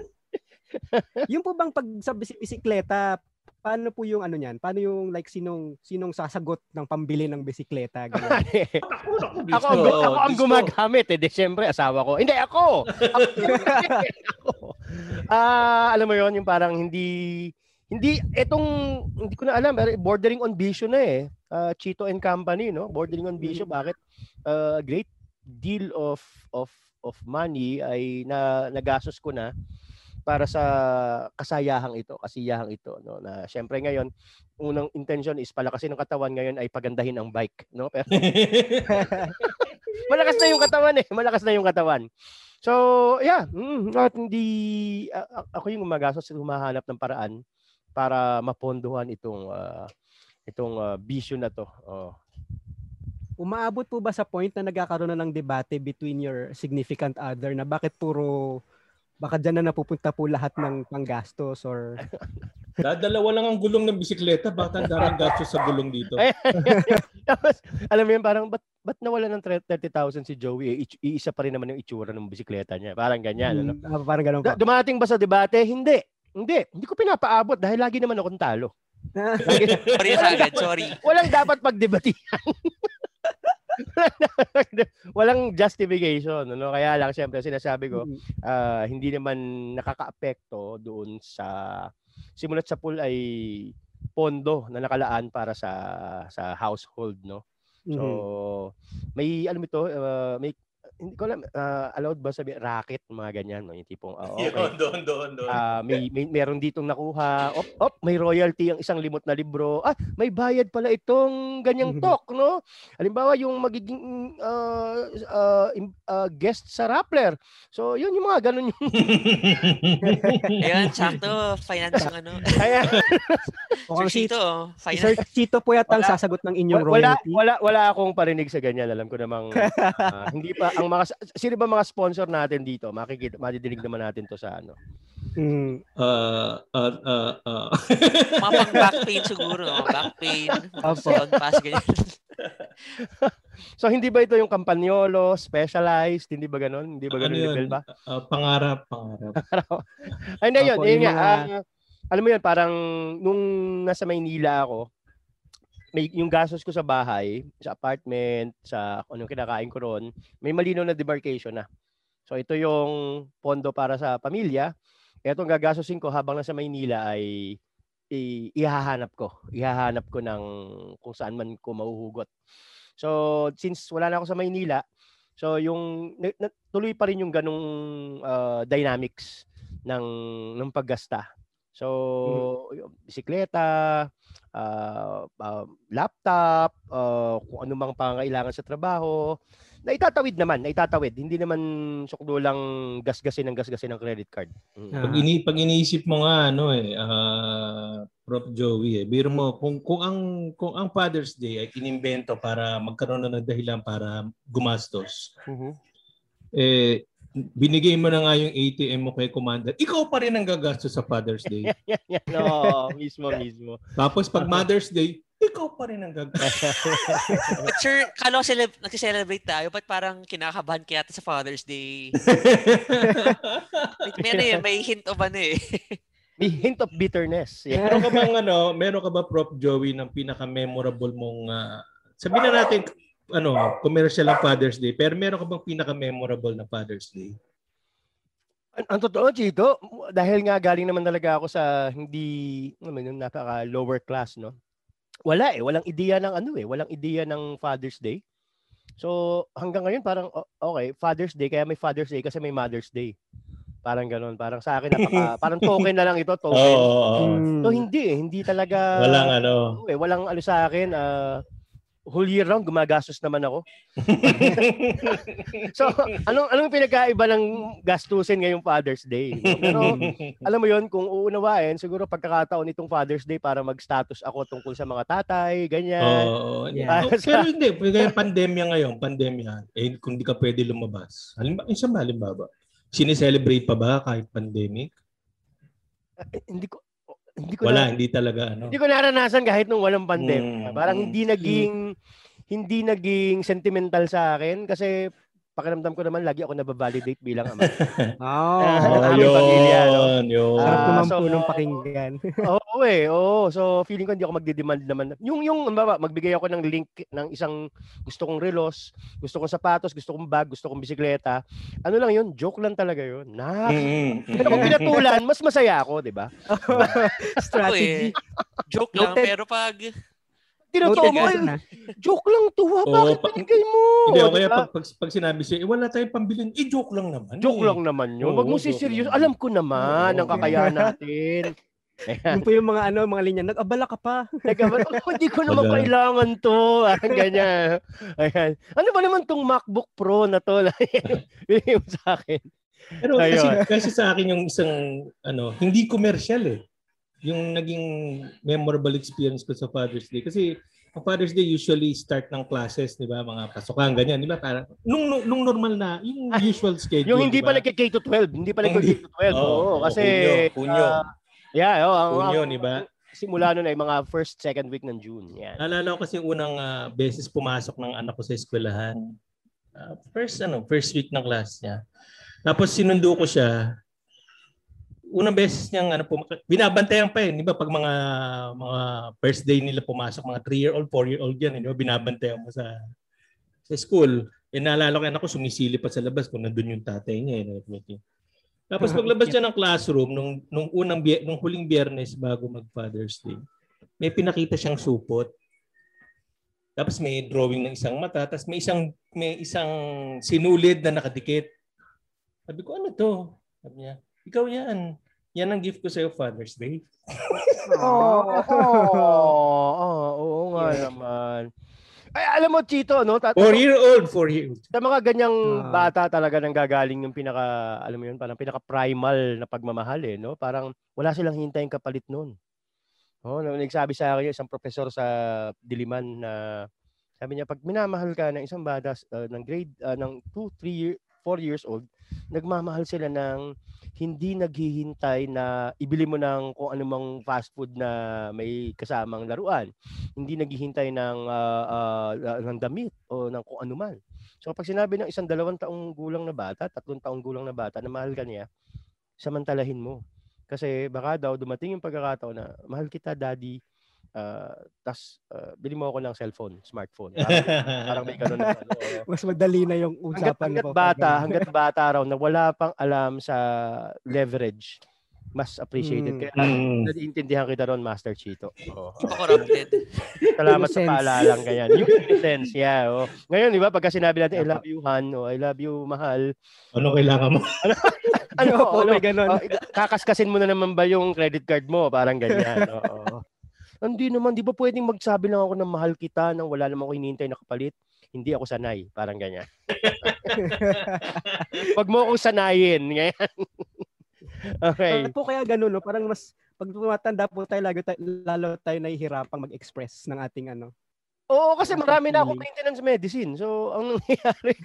Yung po bang pag sa bisikleta, paano po yung ano niyan? Paano yung like sinong sasagot ng pambili ng bisikleta? Ako ang gumagamit eh. Siyempre, asawa ko. Hindi, ako! Alam mo yon yung parang hindi etong hindi ko na alam, bordering on bisyo na eh. Chito and Company, no? Bordering on bisyo. Bakit? Great deal of money ay nagastos ko na para sa kasiyahang ito, no? Na syempre ngayon, unang intention is palakasin ng katawan, ngayon ay pagandahin ang bike, no? Pero malakas na yung katawan eh. So, yeah, ako yung gumagastos, humahanap ng paraan para mapondohan itong bisyo na to. Oh. Umaabot po ba sa point na nagkakaroon na ng debate between your significant other na baka dyan na napupunta po lahat ng panggastos or... Dalawa lang ang gulong ng bisikleta, baka darang gastos sa gulong dito. Alam mo yun, parang ba't nawala ng 30,000 si Joey? Iisa pa rin naman yung itsura ng bisikleta niya. Parang ganyan. Ano? Parang ganun pa. Dumating ba sa debate? Hindi. Hindi ko pinapaabot dahil lagi naman akong talo. Sorry. Walang dapat pagdebatihan. Walang justification, no? Kaya lang siyempre sinasabi ko, hindi naman nakakaapekto doon sa simulat sa pool ay pondo na nakalaan para sa household, no? So may alam ito, may hindi ko alam, allowed ba sabi racket mga ganyan, no? Yung tipong okay. Doon. May meron ditong nakuha. May royalty ang isang limot na libro. May bayad pala itong ganyang talk, no? Halimbawa yung magiging guest sa Rappler. So, yun yung mga ganun yung ayan, sakto finance ng ano. Ayan. Sir Chito po yatang sasagot ng inyong royalty. Wala akong parinig sa ganyan. Alam ko namang hindi pa ang mga sino ba mga sponsor natin dito? Madidinig naman natin to sa ano. Back pain siguro, back pain. Sound pass ganyan. So hindi ba ito yung Campagnolo, Specialized, hindi ba ganun level ba? Pangarap. Ay na yun, yun nga. Alam mo yun, parang nung nasa Maynila ako, yung gastos ko sa bahay, sa apartment, sa anong kinakain ko ron, may malinaw na demarcation na. So ito yung pondo para sa pamilya. Etong gagastosin ko habang nasa Maynila ay ihahanap ko ng kung saan man ko mahuhugot. So since wala na ako sa Maynila, so yung tuloy pa rin yung ganung dynamics ng paggasta. So, bisikleta, laptop, kung anumang pangangailangan sa trabaho, naitatawid. Hindi naman sukdulang gasgasin ng credit card. Pag iniisip mo nga, Prof. Joey, biro mo, kung ang Father's Day ay inimbento para magkaroon na ng dahilan para gumastos, binigay mo na nga yung ATM mo kay Commander, ikaw pa rin ang gagastos sa Father's Day. No, mismo. Tapos pag Mother's Day, ikaw pa rin ang gagastos. But sure, kala ko nag-celebrate tayo, but parang kinakabahan kaya sa Father's Day. May hint of ano eh. May hint of bitterness. Yeah. Meron ka ba Prof. Joey ng pinaka-memorable mong, sabihin na natin, commercial ang Father's Day, pero meron ka bang pinaka-memorable na Father's Day? Ang totoo, Chito, dahil nga galing naman talaga ako sa hindi, napaka-lower class, no? Wala eh, walang ideya ng Father's Day. So, hanggang ngayon parang, okay, Father's Day, kaya may Father's Day kasi may Mother's Day. Parang gano'n, parang sa akin, parang token na lang ito, token. So, hindi talaga, walang ano sa akin, whole year round, gumagastos naman ako. So, anong pinagkaiba ng gastusin ngayong Father's Day? Pero, alam mo yon, kung uunawain, siguro pagkakataon itong Father's Day para mag-status ako tungkol sa mga tatay, ganyan. Yeah. Pero hindi, kaya pandemya ngayon, kung di ka pwede lumabas. Halimbawa, sineselebrate pa ba kahit pandemic? Hindi talaga. Hindi ko naranasan kahit nung walang pandemya. Parang hindi naging sentimental sa akin kasi pakiramdam ko naman lagi ako nabavalidate bilang ama. Pamilya, no? Yun. Sarap naman po nung pakinggan. So feeling ko hindi ako magde-demand naman. Yung magbigay ako ng link ng isang gusto kong relos, gusto kong sapatos, gusto kong bag, gusto kong bisikleta. Ano lang yun? Joke lang talaga yun. Pero kung pinatulan, mas masaya ako, di ba? Strategy. Joke lang, pero pag... Tinotoo mo, joke lang to ha, bakit pinigay mo? Hindi, o kaya pag sinabi siya, wala tayong pambilin, joke lang naman. Joke lang naman yun. Wag mo si serious, alam ko naman ang kakayaan natin. Yung po yung mga mga linya, nag-abala ka pa. Hindi ko naman kailangan to. Ganyan. Ayan. Ano ba naman tong MacBook Pro na to? Bili mo sa akin. Pero kasi sa akin yung isang, hindi commercial eh. Yung naging memorable experience ko sa Father's Day. Kasi ang Father's Day usually start ng classes, di ba? Mga pasukan, ganyan, di ba? Parang, nung normal na, yung usual schedule. Yung hindi pa nagka-K-12. Hindi pa nagka-K-12. Oo, kasi... Punyo. Punyo, di ba? Simula nun ay mga first, second week ng June. Yan. Alala ko kasi unang beses pumasok ng anak ko sa eskwelahan. First week ng class niya. Tapos sinundo ko siya. Unang beses niyang binabantayan pa eh, di ba? Pag mga first day nila pumasok, mga 3-year-old, 4-year-old yan, di ba? Binabantayan mo sa school. Eh naalala ko yan ako, sumisili pa sa labas kung nandun yung tatay niya. Tapos paglabas niya ng classroom, nung huling biyernes bago mag-Father's Day, may pinakita siyang supot. Tapos may drawing ng isang mata, tapos may isang sinulid na nakadikit. Sabi ko, ano to? Sabi niya, ikaw yan. Yan ang gift ko sa'yo, Father's Day. Oo nga naman. Ay, alam mo, Chito, no? 4-year-old. Sa mga ganyang bata talaga nang gagaling yung pinaka-primal na pagmamahal, eh, no? Parang wala silang hintayin kapalit nun. Nagsabi sa akin isang professor sa Diliman na sabi niya, pag minamahal ka ng isang bata ng 2, 3, 4 years old, nagmamahal sila ng hindi naghihintay na ibili mo ng kung anumang fast food na may kasamang laruan. Hindi naghihintay ng damit o ng kung anuman. So kapag sinabi ng isang 2 taong gulang na bata, 3 taong gulang na bata na mahal ka niya, samantalahin mo. Kasi baka daw dumating yung pagkakataon na mahal kita, daddy, bili mo ako ng cellphone, smartphone. Parang may ganun na. Mas madali na yung usapan. Hanggat bata raw na wala pang alam sa leverage, mas appreciated. Kaya naiintindihan kita ron, Master Chito. Corrupted. Salamat sa paalalang ganyan. Yung innocence, yeah. Oh. Ngayon, di ba, pagka sinabi natin, I love you, Han, o I love you, mahal. Ano kailangan mo? May ganun. Kakaskasin mo na naman ba yung credit card mo? Parang ganyan. Hindi naman, di ba pwedeng magsabi lang ako ng mahal kita nang wala naman ako hinihintay na kapalit? Hindi ako sanay. Parang ganyan. Wag mo akong sanayin. Ganyan. Okay. At po kaya ganun, no? Parang mas, pag tumatanda po tayo, lalo tayo nahihirapang mag-express ng ating ano. Oo, kasi marami na akong maintenance medicine. So, ang nangyayari,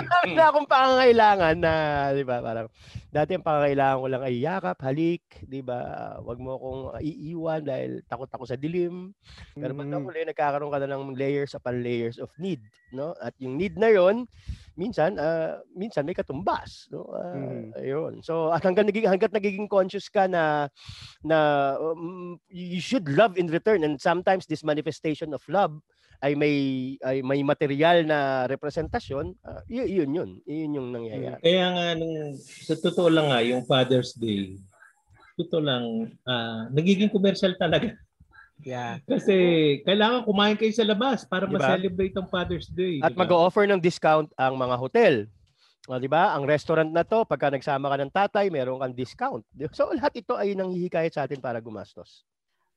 marami na akong pangangailangan na, di ba, parang, dati ang pangangailangan ko lang ay yakap, halik, di ba, wag mo akong iiwan dahil takot ako sa dilim. Pero pag nakuli, nagkakaroon ka na ng layers upon layers of need, no? At yung need na yon minsan may katumbas, no? Ayun. So at hangga't nagiging conscious ka na you should love in return, and sometimes this manifestation of love ay may material na representasyon, yun yung nangyayari. Kaya nga sa totoo lang nga yung Father's Day, totoo lang nagiging commercial talaga. Yeah. Kasi kailangan kumain kayo sa labas para ma-celebrate ang Father's Day. At mag-o-offer ng discount ang mga hotel. Di ba? Ang restaurant na to, pagka nagsama ka ng tatay, meron kang discount. So lahat ito ay nanghihikayat sa atin para gumastos.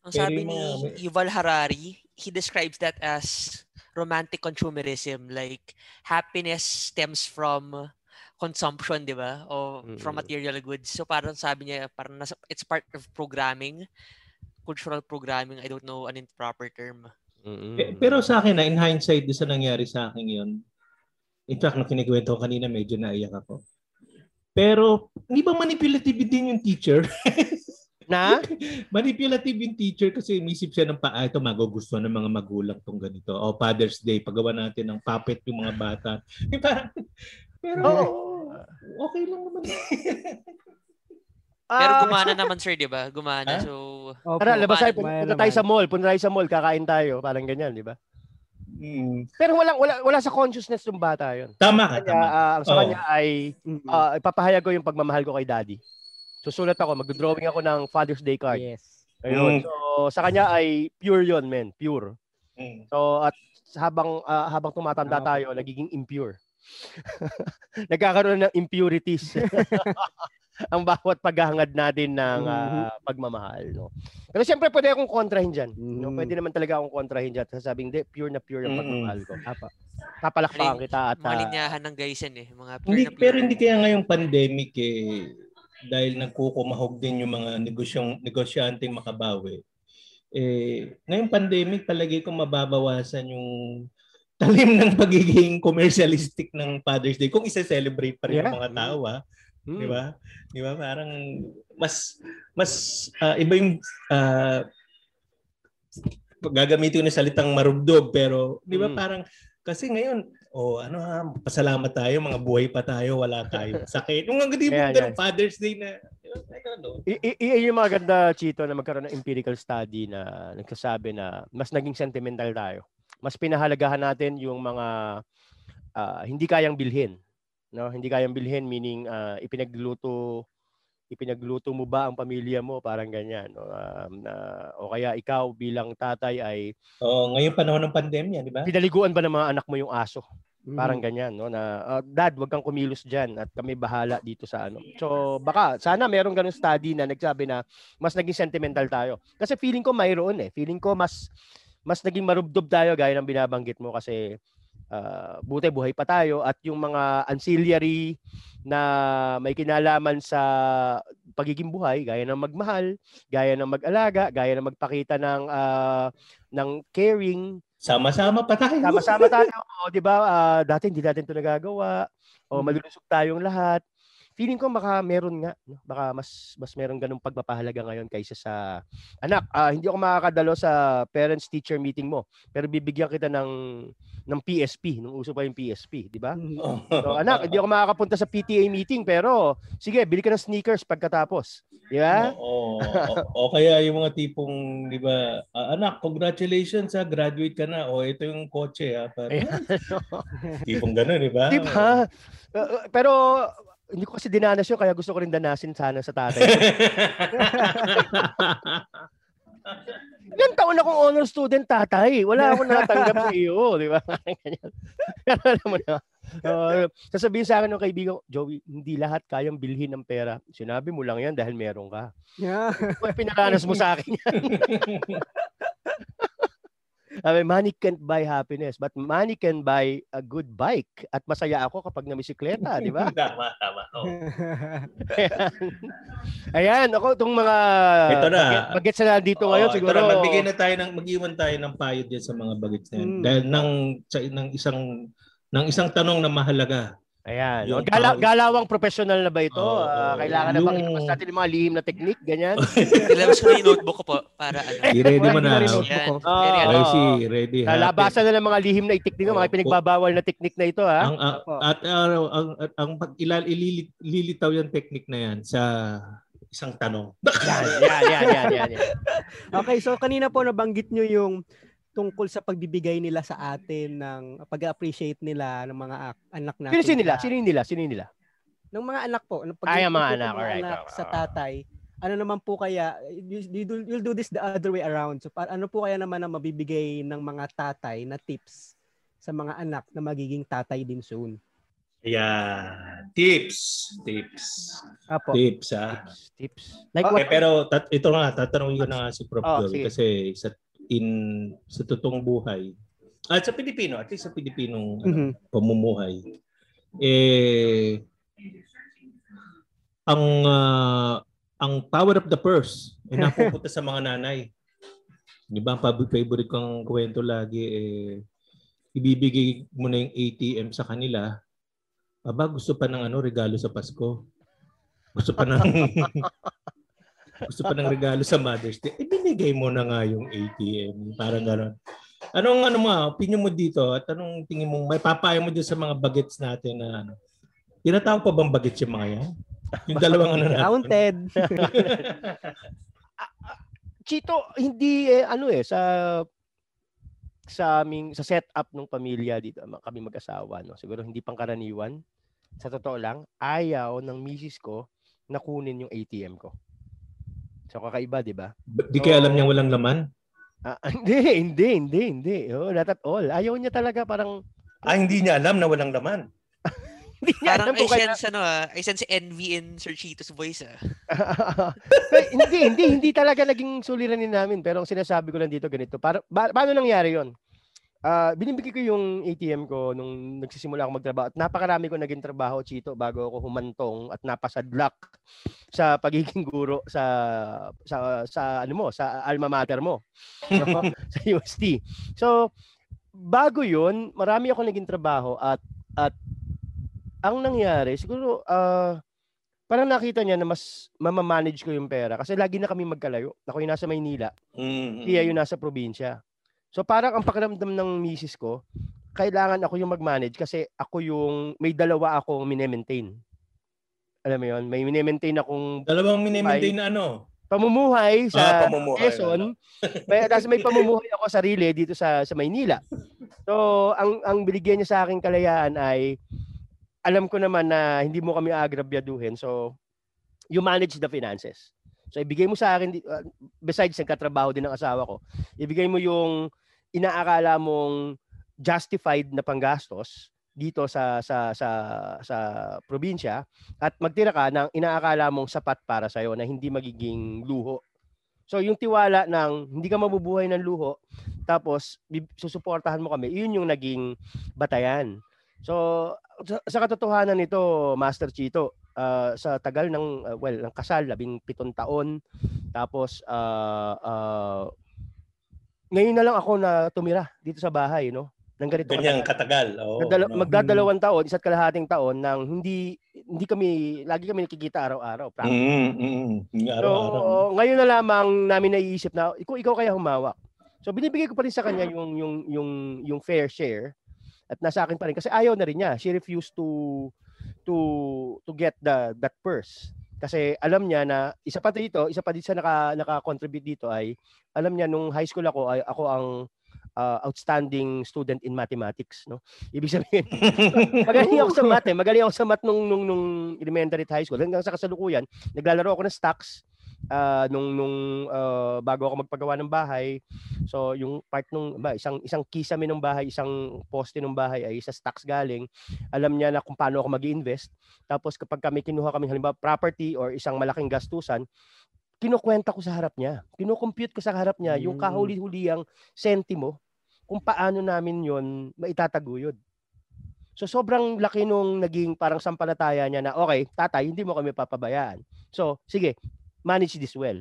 Ang sabi ni Yuval Harari, he describes that as romantic consumerism. Like, happiness stems from consumption, di ba? O from material goods. So parang sabi niya, parang it's part of programming. Cultural programming, I don't know an improper term. Pero sa akin na, in hindsight, doon sa nangyari sa akin yun, in fact, nung kinikwento ko kanina, medyo naiyak ako. Pero, hindi ba manipulative din yung teacher? Na? Manipulative yung teacher kasi umisip siya ng paa. Ito magugustuhan ng mga magulang tong ganito. O Father's Day, paggawa natin ng puppet yung mga bata. Diba? Pero okay lang naman. Pero gumana naman sir, di ba? Gumana. So, tara, labas tayo. Punta tayo sa mall. Punta tayo sa mall. Kakain tayo. Parang ganyan, di ba? Mm. Pero wala sa consciousness ng bata yun. Tama. Sa kanya ay ipapahayag ko yung pagmamahal ko kay daddy. Susulat ako, magdodrawing ako ng Father's Day card. Yes. Ayun. So sa kanya ay pure 'yon, men, pure. Mm. So at habang tumatanda tayo, nagiging impure. Nagkakaroon ng impurities. Ang bawat paghahangad natin ng pagmamahal, no. Pero siyempre pwede akong kontrahin diyan. No, pwede naman talaga akong kontrahin diyan. Sasabing, "Di, pure na pure ang pagmamahal ko." Apa. Papalakpakan kita at mga linyahan ng gaysen eh, mga pure na pure. Pero hindi kaya ngayong pandemic eh dahil nagkukumahog din yung mga negosyanteng makabawi. Eh, ngayong pandemic palagi kong mababawasan yung talim ng pagiging commercialistic ng Father's Day kung i-celebrate pa rin yung mga tao, ha? Di ba? Parang mas iba yung gagamitin ko na salitang marubdob pero di ba parang kasi ngayon pasalamat tayo, mga buhay pa tayo, wala tayo sakit. Nung ang ganda ng Father's Day na, I don't know. Yung mga ganda, Chito, na magkaroon ng empirical study na nagsasabi na mas naging sentimental tayo. Mas pinahalagahan natin yung mga hindi kayang bilhin. No? Hindi kayang bilhin, meaning ipinagluto mo ba ang pamilya mo? Parang ganyan. No? O kaya ikaw bilang tatay ay... ngayong panahon ng pandemya, di ba? Pinaliguan ba ng mga anak mo yung aso? Parang ganyan, no, na dad, wag kang kumilos diyan at kami bahala dito sa ano. So baka sana merong ganung study na nagsabi na mas naging sentimental tayo. Kasi feeling ko mayroon eh. Feeling ko mas naging marubdob tayo gaya ng binabanggit mo kasi buti buhay pa tayo at yung mga ancillary na may kinalaman sa pagiging buhay gaya ng magmahal, gaya ng mag-alaga, gaya ng magpakita ng caring. Sama-sama tayo, o, di ba? Dati hindi natin ito nagagawa. O malulusog tayong lahat. Feeling ko baka meron nga, no? Baka mas meron ganung pagpapahalaga ngayon kaysa sa anak. Hindi ako makakadalo sa parents teacher meeting mo, pero bibigyan kita ng PSP, nung uso pa yung PSP, di ba? So anak, hindi ako makakapunta sa PTA meeting, pero sige, bili ka ng sneakers pagkatapos. Di ba? O kaya yung mga tipong, di ba, anak, congratulations ha, graduate ka na. O ito yung kotse ha. Tipong gano'n, di ba? Diba? Pero hindi ko kasi dinanas yun, kaya gusto ko rin danasin sana sa tatay. Ilang taon akong honor student, tatay. Wala akong natanggap sa iyo, di ba? Pero alam mo na. Sasabihin sa akin ng kaibigan, Joey, hindi lahat kayang bilhin ng pera. Sinabi mo lang yan dahil meron ka. Yeah. Pinaranas mo sa akin yan. Money can't buy happiness, but money can buy a good bike. At masaya ako kapag namisikleta, di ba? Tama. Oh. Ayan, ako, itong mga... Ito na. Bagets na dito ngayon, siguro. Ito na, mag-iwan tayo ng payo dyan sa mga bagets na yun. Dahil ng isang tanong na mahalaga. Ayan. Galawang professional na ba ito? Kailangan na bang itapas natin yung mga lihim na teknik? Ganyan? Ilabas ko na yung notebook ko po. Para ano. Ready mo na. Ready. Labasan na ng mga lihim na itiknik. Mga pinagbabawal na teknik na ito. Ha? Ang ililitaw yung teknik na yan sa isang tanong. Yan. Okay, so kanina po nabanggit nyo yung tungkol sa pagbibigay nila sa atin ng pag-appreciate nila ng mga anak natin. Sino nila? Ng mga anak po. Mga anak sa tatay. Ano naman po kaya, you'll do this the other way around. So ano po kaya naman ang mabibigay ng mga tatay na tips sa mga anak na magiging tatay din soon? Yeah, tips. Like what? Pero ito nga, tatanungin ko na si Prof. Joey kasi sa totoong buhay at sa Pilipino, at least sa Pilipinong pamumuhay ang power of the purse ay napupunta sa mga nanay. Di ba ang favorite kong kwento lagi ibibigay mo na yung ATM sa kanila. Aba, gusto pa ng regalo sa Pasko. Gusto pa ng gusto pa ng regalo sa Mother's Day, ibinigay mo na nga yung ATM. Parang gano'n. Anong ano mo, opinion mo dito at anong tingin mo, may papaya mo dito sa mga bagets natin na ano? Tinatawag pa bang bagets yung mga yan? Yung dalawang ano natin. Counted. Chito, hindi ano sa aming sa setup ng pamilya dito kami mag-asawa, no, siguro hindi pangkaraniwan, sa totoo lang ayaw ng misis ko na kunin yung ATM ko, so kakaiba, di ba? Di kaya alam niya walang laman. Hindi oh, not at all. Ayaw niya talaga, parang hindi niya alam na walang laman. Parang I sense, ano, I sense envy in Sir Chito's voice. Hindi talaga naging suliranin namin. Pero ang sinasabi ko lang dito ganito. Paano nangyari yun? Binibigay ko yung ATM ko nung nagsisimula akong magtrabaho. At napakarami ko naging trabaho, Chito, bago ako humantong at napasadlak sa pagiging guro sa ano mo, sa alma mater mo. No? Sa UST. So, bago yun, marami ako naging trabaho at ang nangyari, siguro, parang nakita niya na mas mamamanage ko yung pera. Kasi lagi na kami magkalayo. Ako yung nasa Maynila. Mm-hmm. Kaya yung nasa probinsya. So parang ang pakiramdam ng misis ko, kailangan ako yung mag-manage kasi ako yung, may dalawa akong mine-maintain. Alam mo yun? May mine-maintain akong... Dalawang mine-maintain na ano? Pamumuhay sa Quezon. Tapos may pamumuhay ako sarili dito sa Maynila. So ang binigyan niya sa akin kalayaan ay... Alam ko naman na hindi mo kami aagrabyaduhin. So, you manage the finances. So, ibigay mo sa akin, besides nagkatrabaho din ng asawa ko, ibigay mo yung inaakala mong justified na panggastos dito sa probinsya at magtira ka ng inaakala mong sapat para sa'yo na hindi magiging luho. So, yung tiwala ng hindi ka mabubuhay ng luho tapos susuportahan mo kami, yun yung naging batayan. So, sa katotohanan nito, Master Chito, sa tagal ng ng kasal, 17 taon, tapos ngayon na lang ako na tumira dito sa bahay, no? Nang ganito katagal. Katagal. Oo, no? Magdadalawang taon, isa't kalahating taon nang hindi kami, lagi kami nakikita araw-araw. Araw-araw. So, ngayon na lamang namin naiisip na ikaw kaya humawak. So binibigay ko pa rin sa kanya yung fair share. At nasa akin pa rin kasi ayaw na rin niya. She refused to get that purse. Kasi alam niya na isa pa dito sa naka-contribute dito ay alam niya nung high school ako ay ako ang outstanding student in mathematics, no? Ibig sabihin, magaling ako sa math nung elementary at high school. Hanggang sa kasalukuyan, naglalaro ako ng stocks nung bago ako magpagawa ng bahay. So yung part nung isang kisame ng bahay, isang poste ng bahay ay sa stocks galing. Alam niya na kung paano ako mag-i-invest. Tapos kapag kami kinuha kami halimbawa property or isang malaking gastusan, kinukuwenta ko sa harap niya. Kinocompute ko sa harap niya yung kahuli-huliang sentimo kung paano namin yon maitataguyod. So sobrang laki nung naging parang sampalataya niya na okay, tatay, hindi mo kami papabayaan. So sige, manage this well.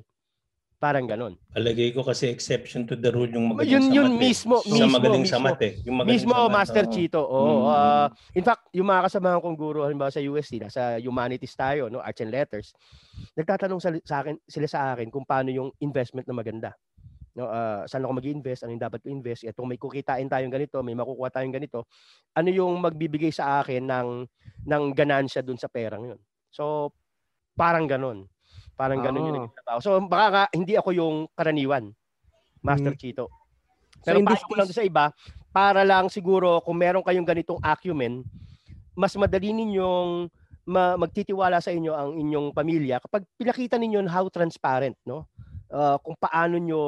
Parang ganon. Alagay ko kasi exception to the rule yung magaling sa mate. Yung magaling sa mate. Master Chito. Oh. In fact, yung mga kasamahan kong guro, halimbawa sa UST, nasa humanities tayo, no, arts and letters, nagtatanong sila sa akin kung paano yung investment na maganda. No, saan ako mag-invest? Ano yung dapat ko invest? Etong may kukitain tayong ganito, may makukuha tayong ganito. Ano yung magbibigay sa akin ng ganansya dun sa perang yun? So, parang ganon. Parang ganun yung nagtatrabaho. So baka hindi ako yung karaniwan, Master Chito. Pero so, paano ko lang sa iba, para lang siguro kung meron kayong ganitong acumen, mas madali ninyong magtitiwala sa inyo ang inyong pamilya kapag pinakita ninyo how transparent, no? Kung paano nyo,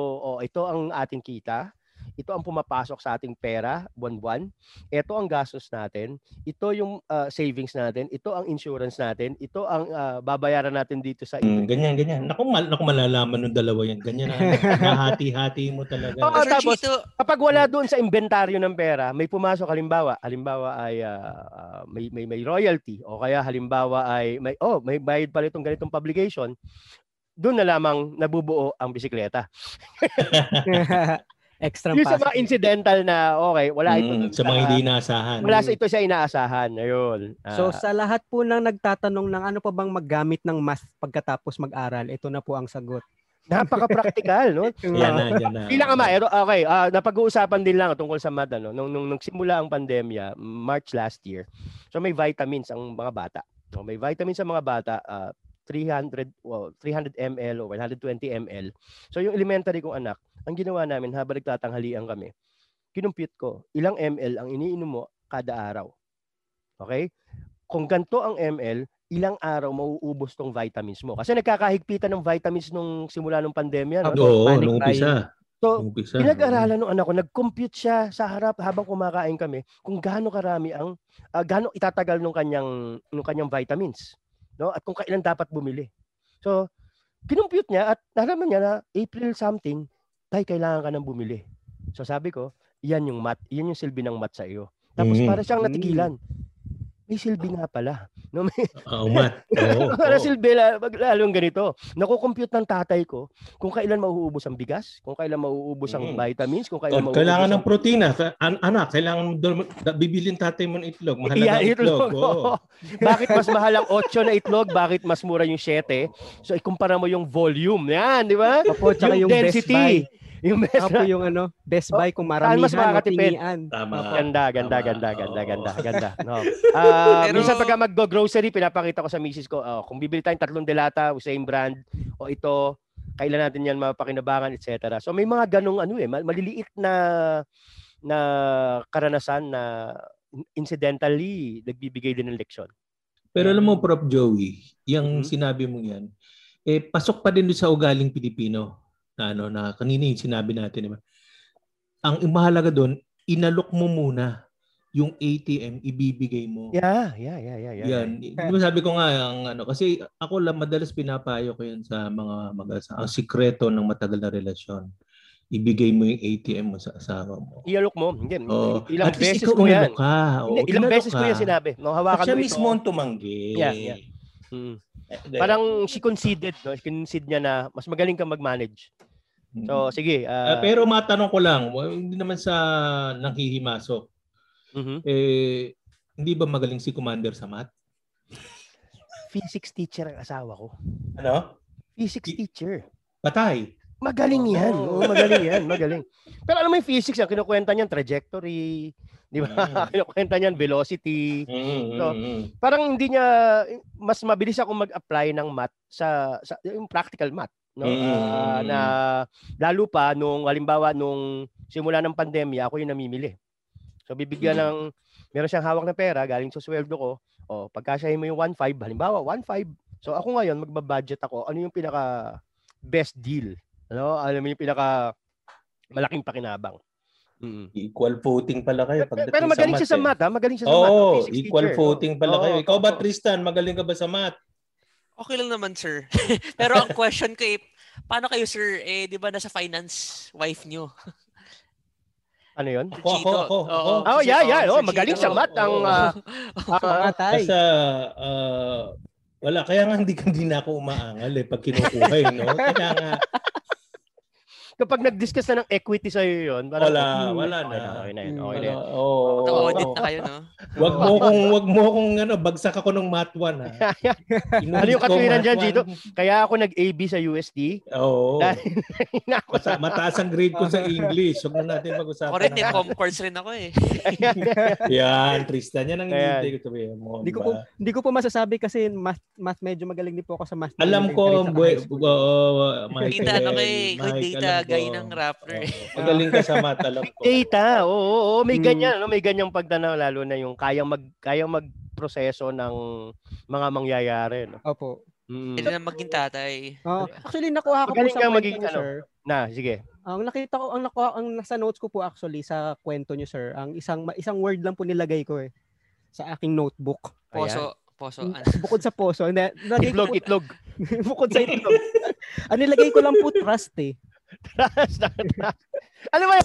ito ang ating kita, ito ang pumapasok sa ating pera buwan-buwan, ito ang gastos natin, ito yung savings natin, ito ang insurance natin, ito ang babayaran natin dito sa ganyan. Naku, malalaman ng dalawa yan. Ganyan na. Hati-hati mo talaga. Oh, tapos kapag wala doon sa inventaryo ng pera, may pumasok halimbawa ay may royalty o kaya halimbawa ay may bayad pala itong ganitong publication, doon na lamang nabubuo ang bisikleta. Extra yung passport. Sa mga incidental na, okay, wala ito. Sa mga hindi inaasahan. Wala sa ito siya inaasahan. Ayun. So sa lahat po ng nagtatanong ng ano pa bang maggamit ng math pagkatapos mag-aral, ito na po ang sagot. Napaka-practical, no? Yan na. Bilang ama, okay, napag-uusapan din lang tungkol sa math, no? Nung simula ang pandemya, March last year, so may vitamins ang mga bata. So, may vitamins ang mga bata, 300 ml o 120 ml. So yung elementary kong anak, ang ginawa namin habang nagtatanghalian kami, kinumpit ko, ilang ml ang iniinom mo kada araw. Okay? Kung ganito ang ml, ilang araw mauubos tong vitamins mo. Kasi nagkakahigpitan ng vitamins nung simula ng pandemya. Oo, nung umpisa. So, pinag-aralan ng anak ko, nag-compute siya sa harap habang kumakain kami kung gaano karami ang, gaano itatagal nung kanyang vitamins. No? At kung kailan dapat bumili. So, kinumpute niya at nalaman niya na April something, tay, kailangan ka nang bumili. So sabi ko, yan yung mat, yan yung silbi ng mat sa iyo. Tapos para siyang natigilan. May silbi nga pala. No, may mat. Para silbi, lalong ganito. Nakukompute ng tatay ko kung kailan mauubos ang bigas, kung kailan mauubos ang vitamins, kung kailan mauubos. Kailangan ng protina. Anak, kailangan bibilin tatay mo ng itlog. Mahal na itlog. Oh. Bakit mas mahal ang 8 na itlog? Bakit mas mura yung 7? So ikumpara mo yung volume. Yan, di ba? Opo, tsaka yung density. Best buy kung maramihan o tingian. Ganda. No. Pero minsan pagka mag-grocery, pinapakita ko sa misis ko, kung bibili tayong 3 delata, same brand, o ito, kailan natin yan mapakinabangan, etc. So may mga ganong maliliit na karanasan na incidentally nagbibigay din ng leksyon. Pero alam mo, Prof. Joey, yung sinabi mo yan, pasok pa din sa ugaling Pilipino. Na kanina yung sinabi natin, diba? Ang mahalaga doon, inalok mo muna yung ATM, ibibigay mo. Yeah. Yan. Diba sabi ko nga, kasi ako lang madalas pinapayo ko yan sa mga mag-asawa. Ang sikreto ng matagal na relasyon, ibigay mo yung ATM mo sa asawa mo. Ialok mo. Ilang beses ko yan. Ilang beses ko yan sinabi. No, hawakan mo ito. At siya mismo ang tumanggi. Yeah. Parang she conceded, no? Conceded niya na mas magaling kang mag-manage. So, sige. Pero matanong ko lang, hindi naman sa nanghihimasok. Eh, hindi ba magaling si Commander sa math? Physics teacher ang asawa ko. Ano? Physics teacher. Patay. Magaling yan. Pero alam mo yung physics, ang kinukwenta niyan, trajectory, di ba? Kinukwenta niyan, velocity. So, parang hindi niya, mas mabilis akong mag-apply ng math sa yung practical math. No? Na, lalo pa, nung simula ng pandemya, ako yung namimili. So, bibigyan ng, meron siyang hawak na pera, galing sa sweldo ko, pagkasahin mo yung 1.5, halimbawa, 1.5. So, ako ngayon, magbabudget ako, ano yung pinaka-best deal? Alam mo yung pinaka malaking pakinabang. Equal voting pala kayo pagdating sa math. Pero magaling siya sa math, ha? Magaling siya sa math. Oo, equal voting pala kayo. Ikaw ba, Tristan, magaling ka ba sa math? Okay lang naman, sir. Pero ang question ko, paano kayo, sir? Di ba nasa finance wife nyo? Ano yun? Ako. Yeah. Magaling siya math. Wala, kaya nga hindi na ako umaangal pag kinukuha yun. Kaya nga, kapag nag-discuss na ng equity sa iyo yun, wala na. Okay na. Audit na kayo, no? Wag mo kung bagsak ako ng Mat 1, ha. Ano yung katwiran dyan, Gito? Kaya ako nag-AB sa UST. Oo. Mataas ang grade ko sa English. Huwag na natin mag-usapan. Correct, com-course rin ako, eh. Yan, Tristan. Yan ang hindi ko sabihin mo. Hindi ko po masasabi kasi math medyo magaling din po ako sa math. Alam ko, Michael. Data gay ng Rappler. Magaling ka sa math, alam ko. Data, oo. May ganyan, may ganyang pagdanaw, lalo na yung kayang magproseso ng mga mangyayari. No? Opo. Hindi na maging tatay. Actually, nakuha ko po sa kwento niyo, sir. Sige. Ang nasa notes ko po actually sa kwento niyo, sir. Ang isang word lang po nilagay ko sa aking notebook. Poso. Bukod sa poso. Itlog. Bukod sa itlog. Nilagay ko lang po trust. Ano ba?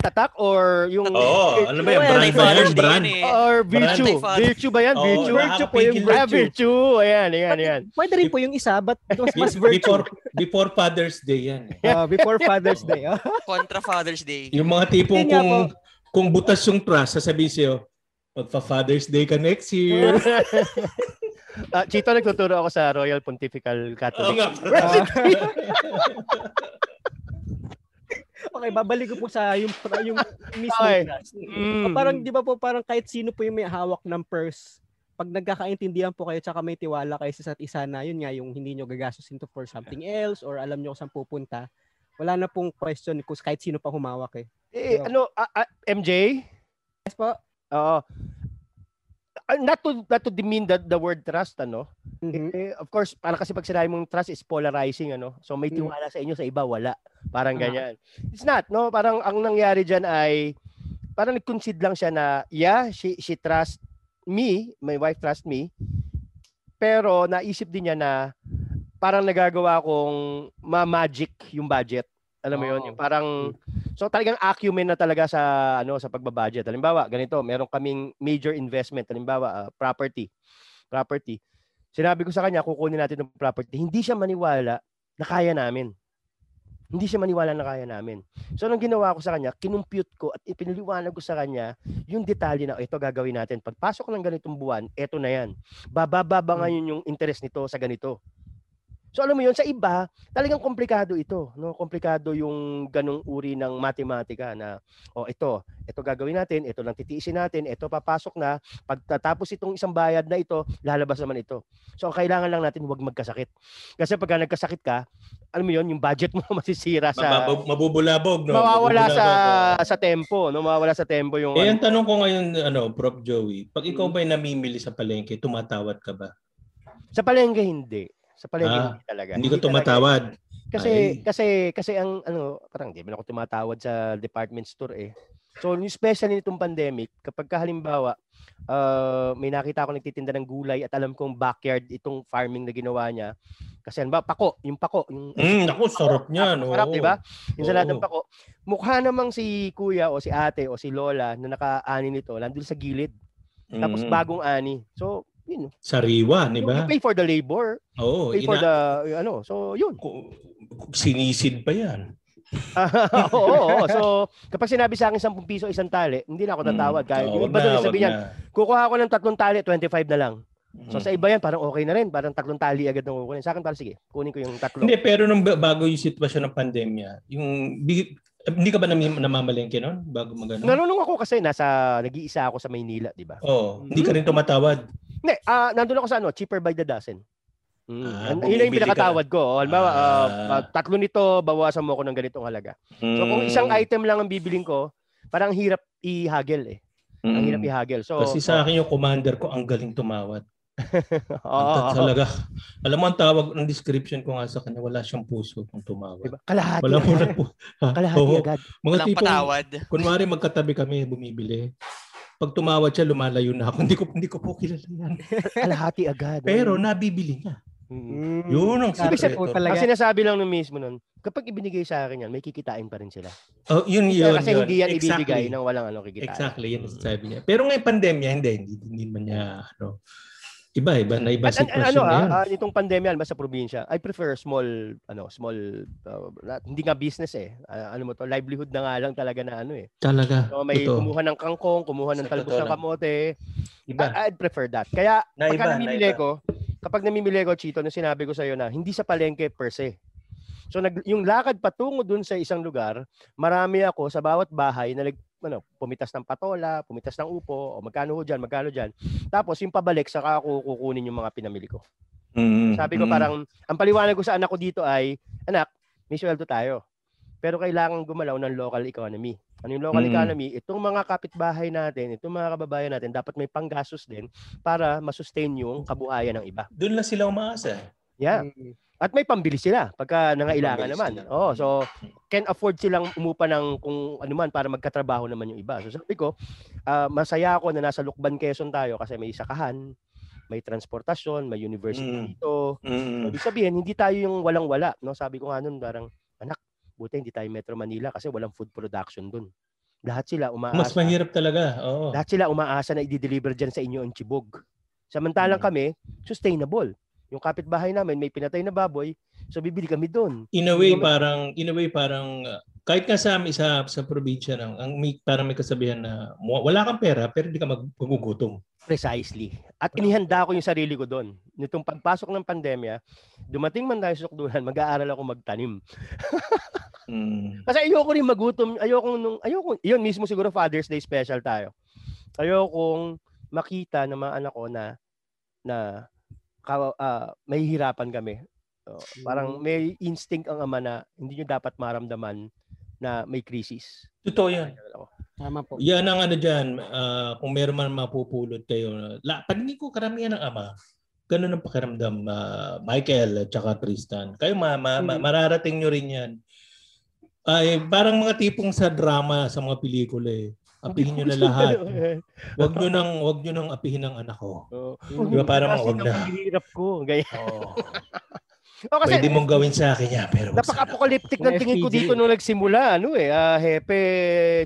tatak or yung ano ba yan? Brand or virtue. Virtue ba yan? Virtue. Virtue po yung virtue. Ayan, ayan, ayan. Pwede rin po yung isa but mas virtue. Before Father's Day yan. Before Father's Day. Contra Father's Day. Yung mga tipong kung butas yung trust, sasabihin siyo, magpa-Father's Day ka next year. Chito, nagtuturo ako sa Royal Pontifical Catholic University. Okay, babalik ko po sa yung mismo trust. Parang di ba po parang kahit sino po yung may hawak ng purse, pag nagkakaintindihan po kayo tsaka may tiwala kayo sa isa't isa na yun nga yung hindi nyo gagastusin to for something else or alam nyo kung saan pupunta, wala na pong question kung kahit sino pa humawak eh. So, MJ? Yes po? Oo. Not to demean the word trust, ano? Mm-hmm. Of course, para kasi pag sinabi mong trust is polarizing, ano? So may tiwala sa inyo, sa iba wala. Parang ganyan. It's not, no? Parang ang nangyari dyan ay parang nag-concede lang siya na she trusts me, my wife trusts me. Pero naisip din niya na parang nagagawa akong ma-magic yung budget. Alam mo yun, yung parang so talagang acumen na talaga sa ano sa pagbabudget. Halimbawa, ganito, meron kaming major investment, halimbawa, property. Sinabi ko sa kanya, kukunin natin ng property. Hindi siya maniwala na kaya namin. So nung ginawa ko sa kanya, kinumpute ko at ipinaliwanag ko sa kanya yung detalye na ito gagawin natin. Pagpasok ng ganitong buwan, ito na yan. Bababa ngayon yung interest nito sa ganito. So alam mo yun, sa iba, talagang komplikado ito, no? Komplikado yung ganung uri ng matematika na ito gagawin natin, ito lang titiisin natin, ito papasok na, pagtatapos itong isang bayad na ito, lalabas naman ito. So ang kailangan lang natin huwag magkasakit. Kasi pagka nagkasakit ka, alam mo yun, yung budget mo masisira sa mabubulabog, no? Mawawala sa tempo, no? Mawawala sa tempo yung ang tanong ko ngayon, Prof. Joey, pag ikaw ba'y namimili sa palengke, tumatawad ka ba? Sa palengke hindi. Sa palengke talaga. Hindi ko tumatawad. Kasi ang parang hindi ako tumatawad sa department store eh. So, especially nitong pandemic, kapag halimbawa, may nakita ako nagtitinda ng gulay at alam kong backyard itong farming na ginawa niya. Kasi pako. Naku, sarap niya. Sarap, di ba? Yung saladang pako. Mukha namang si kuya o si ate o si lola na naka-ani nito, nandun sa gilid. Tapos bagong ani. So, sariwa, di ba? You pay for the labor. Pay for the So, yun. Sinisid pa yan. So, kapag sinabi sa akin 10 piso isang tali, hindi na ako tatawad. Kahit yung iba doon sabi niyan, kukuha ko ng 3 tali, 25 na lang. So, sa iba yan, parang okay na rin. Parang 3 tali agad na kukunin. Sa akin, parang sige, kunin ko yung 3. Hindi, pero nung bago yung sitwasyon ng pandemya, yung hindi ka ba namamalengke noon bago magano? Nanunong ako kasi nag-iisa ako sa Maynila, di ba? Hindi ka rin tumatawad. Hindi, nandun ako sa cheaper by the dozen. Yun yung pinakatawad ko. Halimbawa, 3 nito, bawasan mo ako ng ganitong halaga. So kung isang item lang ang bibiling ko, parang hirap i-haggle eh. Ang hirap i-haggle. So, kasi sa akin yung commander ko, ang galing tumawad. Talaga. Alam mo ang tawag ng description ko nga sa kanya, wala siyang puso kung tumawad. Diba? Kalahati. Wala po agad. Mga tipong, patawad. Kunwari magkatabi kami, bumibili. Pag tumawad siya, lumalayo na ako. Hindi ko po kilala yan. Kalahati agad. Pero nabibili niya. Yun ang sikreto. Ang sinasabi lang nung mismo nun, kapag ibinigay sa akin yan, may kikitain pa rin sila. Yun. Kasi hindi yan ibibigay nang walang kikitain. Exactly, yun ang sabi niya. Pero ngayong pandemya, hindi man niya, iba na iba sitwasyon yan. Itong pandemya, alam sa probinsya, I prefer small, hindi nga business eh. Livelihood na nga lang talaga na eh. Talaga. So may kumuha ng kangkong, kumuha ng talbos ng kamote. Iba. I'd prefer that. Kaya, kapag namimili ko, Chito, na sinabi ko sa iyo na hindi sa palengke per se. So yung lakad patungo dun sa isang lugar, marami ako sa bawat bahay na pumitas ng patola, pumitas ng upo, magkano diyan. Tapos yung pabalik, saka ako kukunin yung mga pinamili ko. Sabi ko parang, ang paliwanag ko sa anak ko dito ay, anak, may sweldo tayo. Pero kailangan gumalaw ng local economy. Ano yung local economy? Itong mga kapitbahay natin, itong mga kababayan natin, dapat may panggastos din para masustain yung kabuhayan ng iba. Doon lang sila umaasa. Yeah. At may pambili sila pagka nangailangan naman. Sila. So can afford silang umupa ng kung ano man para magkatrabaho naman yung iba. So sabi ko, masaya ako na nasa Lucban Quezon tayo kasi may sakahan, may transportasyon, may university dito. Ibig sabihin, hindi tayo yung walang-wala. No? Sabi ko nga nun, parang, anak, buti hindi tayo Metro Manila kasi walang food production dun. Lahat sila umaasa. Mas mahirap talaga. Oo. Lahat sila umaasa na i-deliver dyan sa inyo ang chibog. Samantalang kami, sustainable. Yung kapitbahay namin may pinatay na baboy, so bibili kami doon. In a way parang kahit nga sa isa sa probinsya ng ang may, parang may kasabihan na wala kang pera pero hindi ka magugutom. Precisely. At inihanda ko yung sarili ko doon. Nitong pagpasok ng pandemya, dumating man tayo sa sukdulan, mag-aaral ako magtanim. Kasi ayoko rin magutom, ayoko yun mismo siguro Father's Day special tayo. Ayokong makita ng mga anak ko na mahihirapan kami. Parang may instinct ang ama na hindi nyo dapat maramdaman na may krisis. Totoo yan. Tama po. Yan ang ano dyan, kung meron man mapupulot kayo. Pagiging ko karamihan ng ama, ganun ang pakiramdam, Michael at saka Tristan. Kayo mararating nyo rin yan. Ay, parang mga tipong sa drama sa mga pelikula eh. Apihin niyo na lahat. Wag niyo nang apihin ang anak ko. Di ba parang wag na. Ang hirap ko, gaya. Kasi pwede mong gawin sa akin niya, pero napaka-apocalyptic ng tingin ko dito nung nagsimula, ano eh, Hepe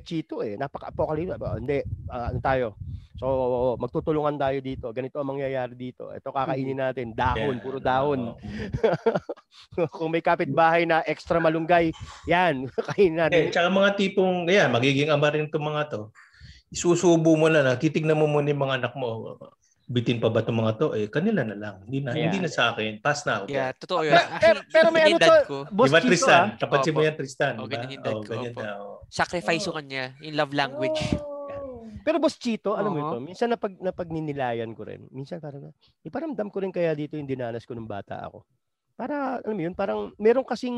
Chito eh. Napaka-apocalyptic. Hindi, ano tayo. So, magtutulungan tayo dito. Ganito ang mangyayari dito. Ito kakainin natin, dahon, puro dahon. Kung may kapitbahay na extra malunggay, yan, kainin natin. Tsaka mga tipong, yeah, magiging ama rin itong mga to. Isusubo mo na, titignan mo muna yung mga anak mo. Bitin pa ba itong mga to? Eh, kanila na lang. Hindi na sa akin. Pass na ako. Yeah, totoo yun. Pero may ano to. Diba Tristan? Tapat si mo yan, Tristan. Ganyan na. Sacrifice ko kanya. In love language. Pero Boss Chito, alam mo ito, minsan napagninilayan ko rin. Minsan parang, iparamdam ko rin kaya dito yung dinanas ko nung bata ako. Para, alam mo yun, parang meron kasi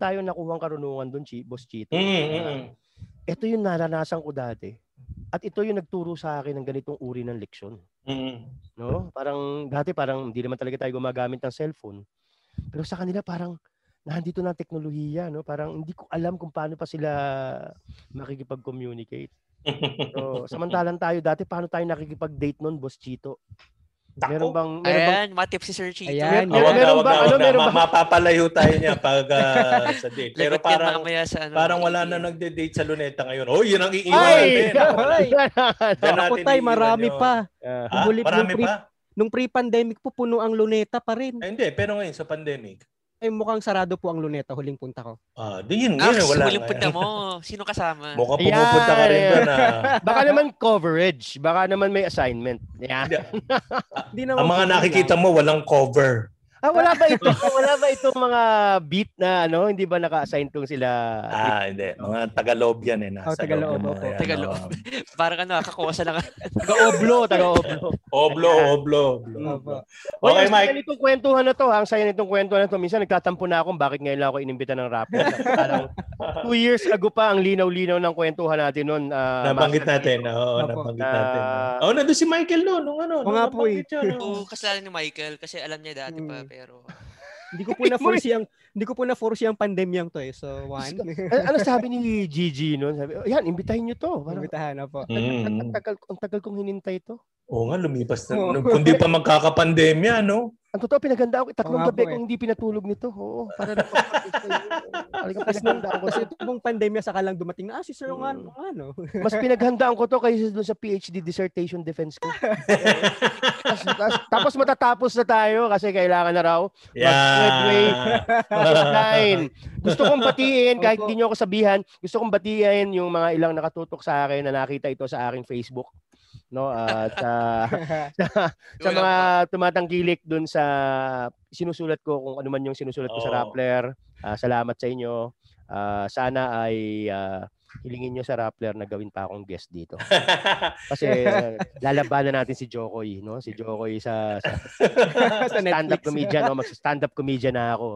tayo nakuhang karunungan doon, Boss Chito. Ito yung naranasan ko dati. At ito yung nagturo sa akin ng ganitong uri ng leksyon. No? Parang dati parang hindi naman talaga tayo gumagamit ng cellphone. Pero sa kanila parang nandito na ang teknolohiya, no? Parang hindi ko alam kung paano pa sila makikipag-communicate. So, samantalang tayo dati paano tayo nakikipag-date noon, Boss Chito? Meron bang matip si Sir Chito. Ayan, meron bang mapapalayo tayo niya pag sa date. Pero parang wala na nagde-date sa Luneta ngayon. Oh, yun ang iiwan natin. Ako tayo, marami pa. Nung pre-pandemic po, puno ang Luneta pa rin. Ay, hindi, pero ngayon sa pandemic. Ay, mukhang sarado po ang Luneta. Huling punta ko. Wala. Huling punta mo. Sino kasama? Mukhang pumupunta ka rin doon. Baka naman coverage. Baka naman may assignment. Yeah. Ang mga nakikita mo, walang cover. Wala ba ito mga beat na ano, hindi ba naka-assign tong sila? Hindi. Mga Tagalog yan eh. Tagalog. Parang ano, kakuwasa lang. Taga-oblo. Okay, Mike. Itong kwentuhan na to, ang saya nitong kwentuhan na to. Minsan nagtatampo na ako bakit ngayon lang ako inimbitan ng Rappler. 2 years ago pa ang linaw-linaw ng kwentuhan natin noon. Nabanggit natin. Nandoon si Michael noon. Kasalanan ni Michael kasi alam niya dati pa. Pero hindi ko po na-force yung pandemyang to eh. So one. Ano sabi ni Gigi noon? Sabi, "Yan, imbitahin niyo to." Parang imbitahan na po. Ang tagal kong hinintay to. Oo nga, lumipas na. Kundi pa magkakapandemya, no? Ang totoo, pinaganda ako. 3 gabi kung hindi pinatulog nito. Oo, para na pinaghandaan ko. Kasi itong pandemya, saka lang dumating na, si Sir Juan, ano? Mas pinaghandaan ko to kaysa doon sa PhD dissertation defense ko. Tapos matatapos na tayo kasi kailangan na raw. Mag-graduate. Gusto kong batiin, kahit hindi nyo ako sabihan, gusto kong batiin yung mga ilang nakatutok sa akin na nakita ito sa aking Facebook. No, at sa mga tumatangkilik doon sa sinusulat ko, kung ano man yung sinusulat ko sa Rappler, salamat sa inyo. Sana ay hilingin nyo sa Rappler na gawin pa akong guest dito. Kasi lalabanan natin si Jokoy, no? Si Jokoy sa stand-up comedian, mag-stand-up comedian na ako.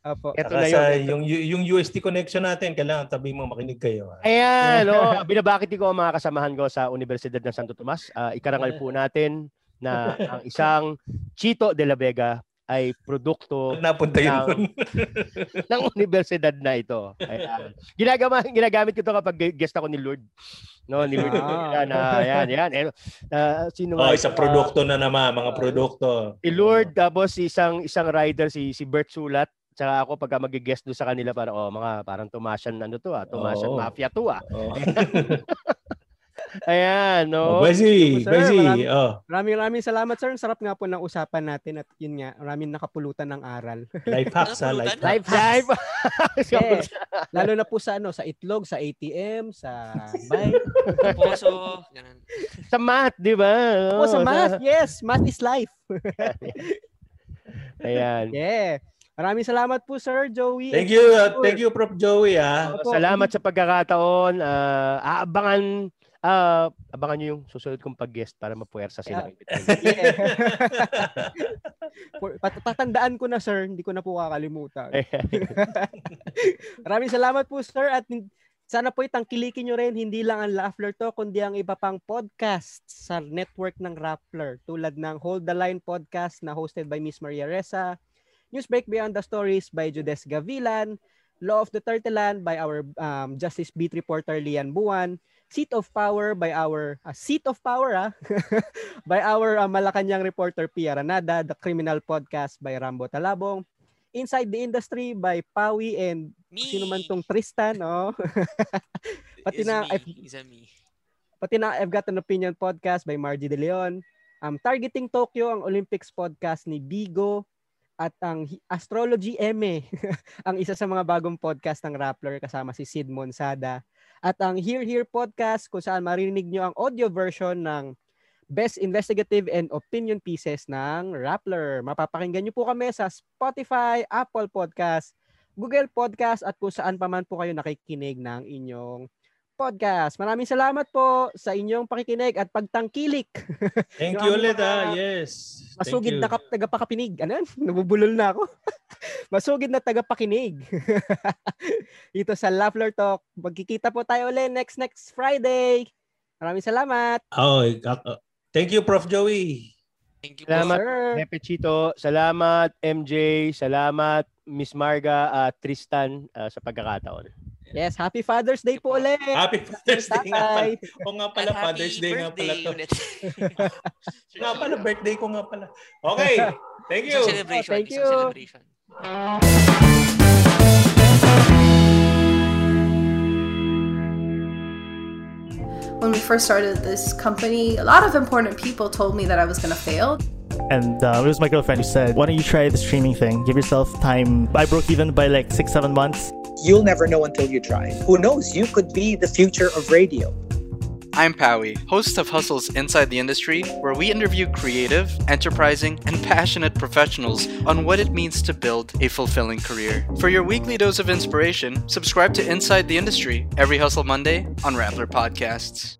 Opo. Ito na yung UST connection natin, kailangan tabi mo makinig kayo. Ayan, binabakit ko ang mga kasamahan ko sa Universidad ng Santo Tomas. Ikarangal po natin na ang isang Chito de la Vega ay produkto ng universidad na ito. Ayan. Ginagamit ko ito kapag guest ako ni Lord. No, ni Lord. Ayan. Isang produkto na naman, mga produkto. Si Lord, tapos isang rider, si Bert Sulat. Tsaka ako pagka mag-guest doon sa kanila parang oh, mga parang Tomasian ano to ah, Tomasian mafia to ah. Oh. Ayan, no. Busy. Oh. Maraming salamat sir. Sarap nga po ng usapan natin at yun nga, maraming nakapulutan ng aral. Life hacks, life hacks. Yeah. Lalo na po sa ano, sa itlog, sa ATM, sa bike, puso, ganun. Sa math, 'di ba? Oh, sa math. Yes, math is life. Ayan. Yeah. Maraming salamat po Sir Joey. Thank you. Thank you Prof Joey ah. Salamat sa pagkakataon. Abangan nyo yung susunod kong pag-guest para mapuwersa sila. Yeah. Tatandaan ko na sir, hindi ko na po kakalimutan. Maraming salamat po sir at sana po itangkilikin nyo rin hindi lang ang Laffler to kundi ang iba pang podcast sa network ng Rappler tulad ng Hold the Line podcast na hosted by Miss Maria Reza, Newsbreak Beyond the Stories by Judes Gavilan, Law of the Turtleland by our Justice Beat reporter Lian Buwan, Seat of Power by our Malacanang reporter Pia Ranada, The Criminal Podcast by Rambo Talabong, Inside the Industry by Powie and me. Sino man tong Tristan, oh. I've Got an Opinion Podcast by Margie De Leon, Targeting Tokyo ang Olympics podcast ni Bigo at ang Astrology M ang isa sa mga bagong podcast ng Rappler kasama si Sid Monsada. At ang Hear Hear Podcast kung saan maririnig nyo ang audio version ng Best Investigative and Opinion Pieces ng Rappler. Mapapakinggan nyo po kami sa Spotify, Apple Podcast, Google Podcast at kung saan pa man po kayo nakikinig ng inyong podcast. Maraming salamat po sa inyong pakikinig at pagtangkilik. Thank you ulit ha. Yes. Masugid na tagapakinig. Ano? Nabubulol na ako. Masugid na tagapakinig. Ito sa Laffler Talk. Magkikita po tayo ulit next Friday. Maraming salamat. Oh, thank you Prof Joey. Thank you. Salamat Repechito. Salamat MJ. Salamat Miss Marga at Tristan sa pagkakataon. Yes, Happy Father's Day po ulit. Happy Father's Day nga pala. O nga pala, Father's Day nga pala to. Nga pala, birthday ko nga pala. Okay, thank you. Thank you. When we first started this company, a lot of important people told me that I was going to fail. And it was my girlfriend who said, why don't you try the streaming thing? Give yourself time. I broke even by like 6-7 months. You'll never know until you try. Who knows? You could be the future of radio. I'm Powie, host of Hustle's Inside the Industry, where we interview creative, enterprising, and passionate professionals on what it means to build a fulfilling career. For your weekly dose of inspiration, subscribe to Inside the Industry every Hustle Monday on Rappler Podcasts.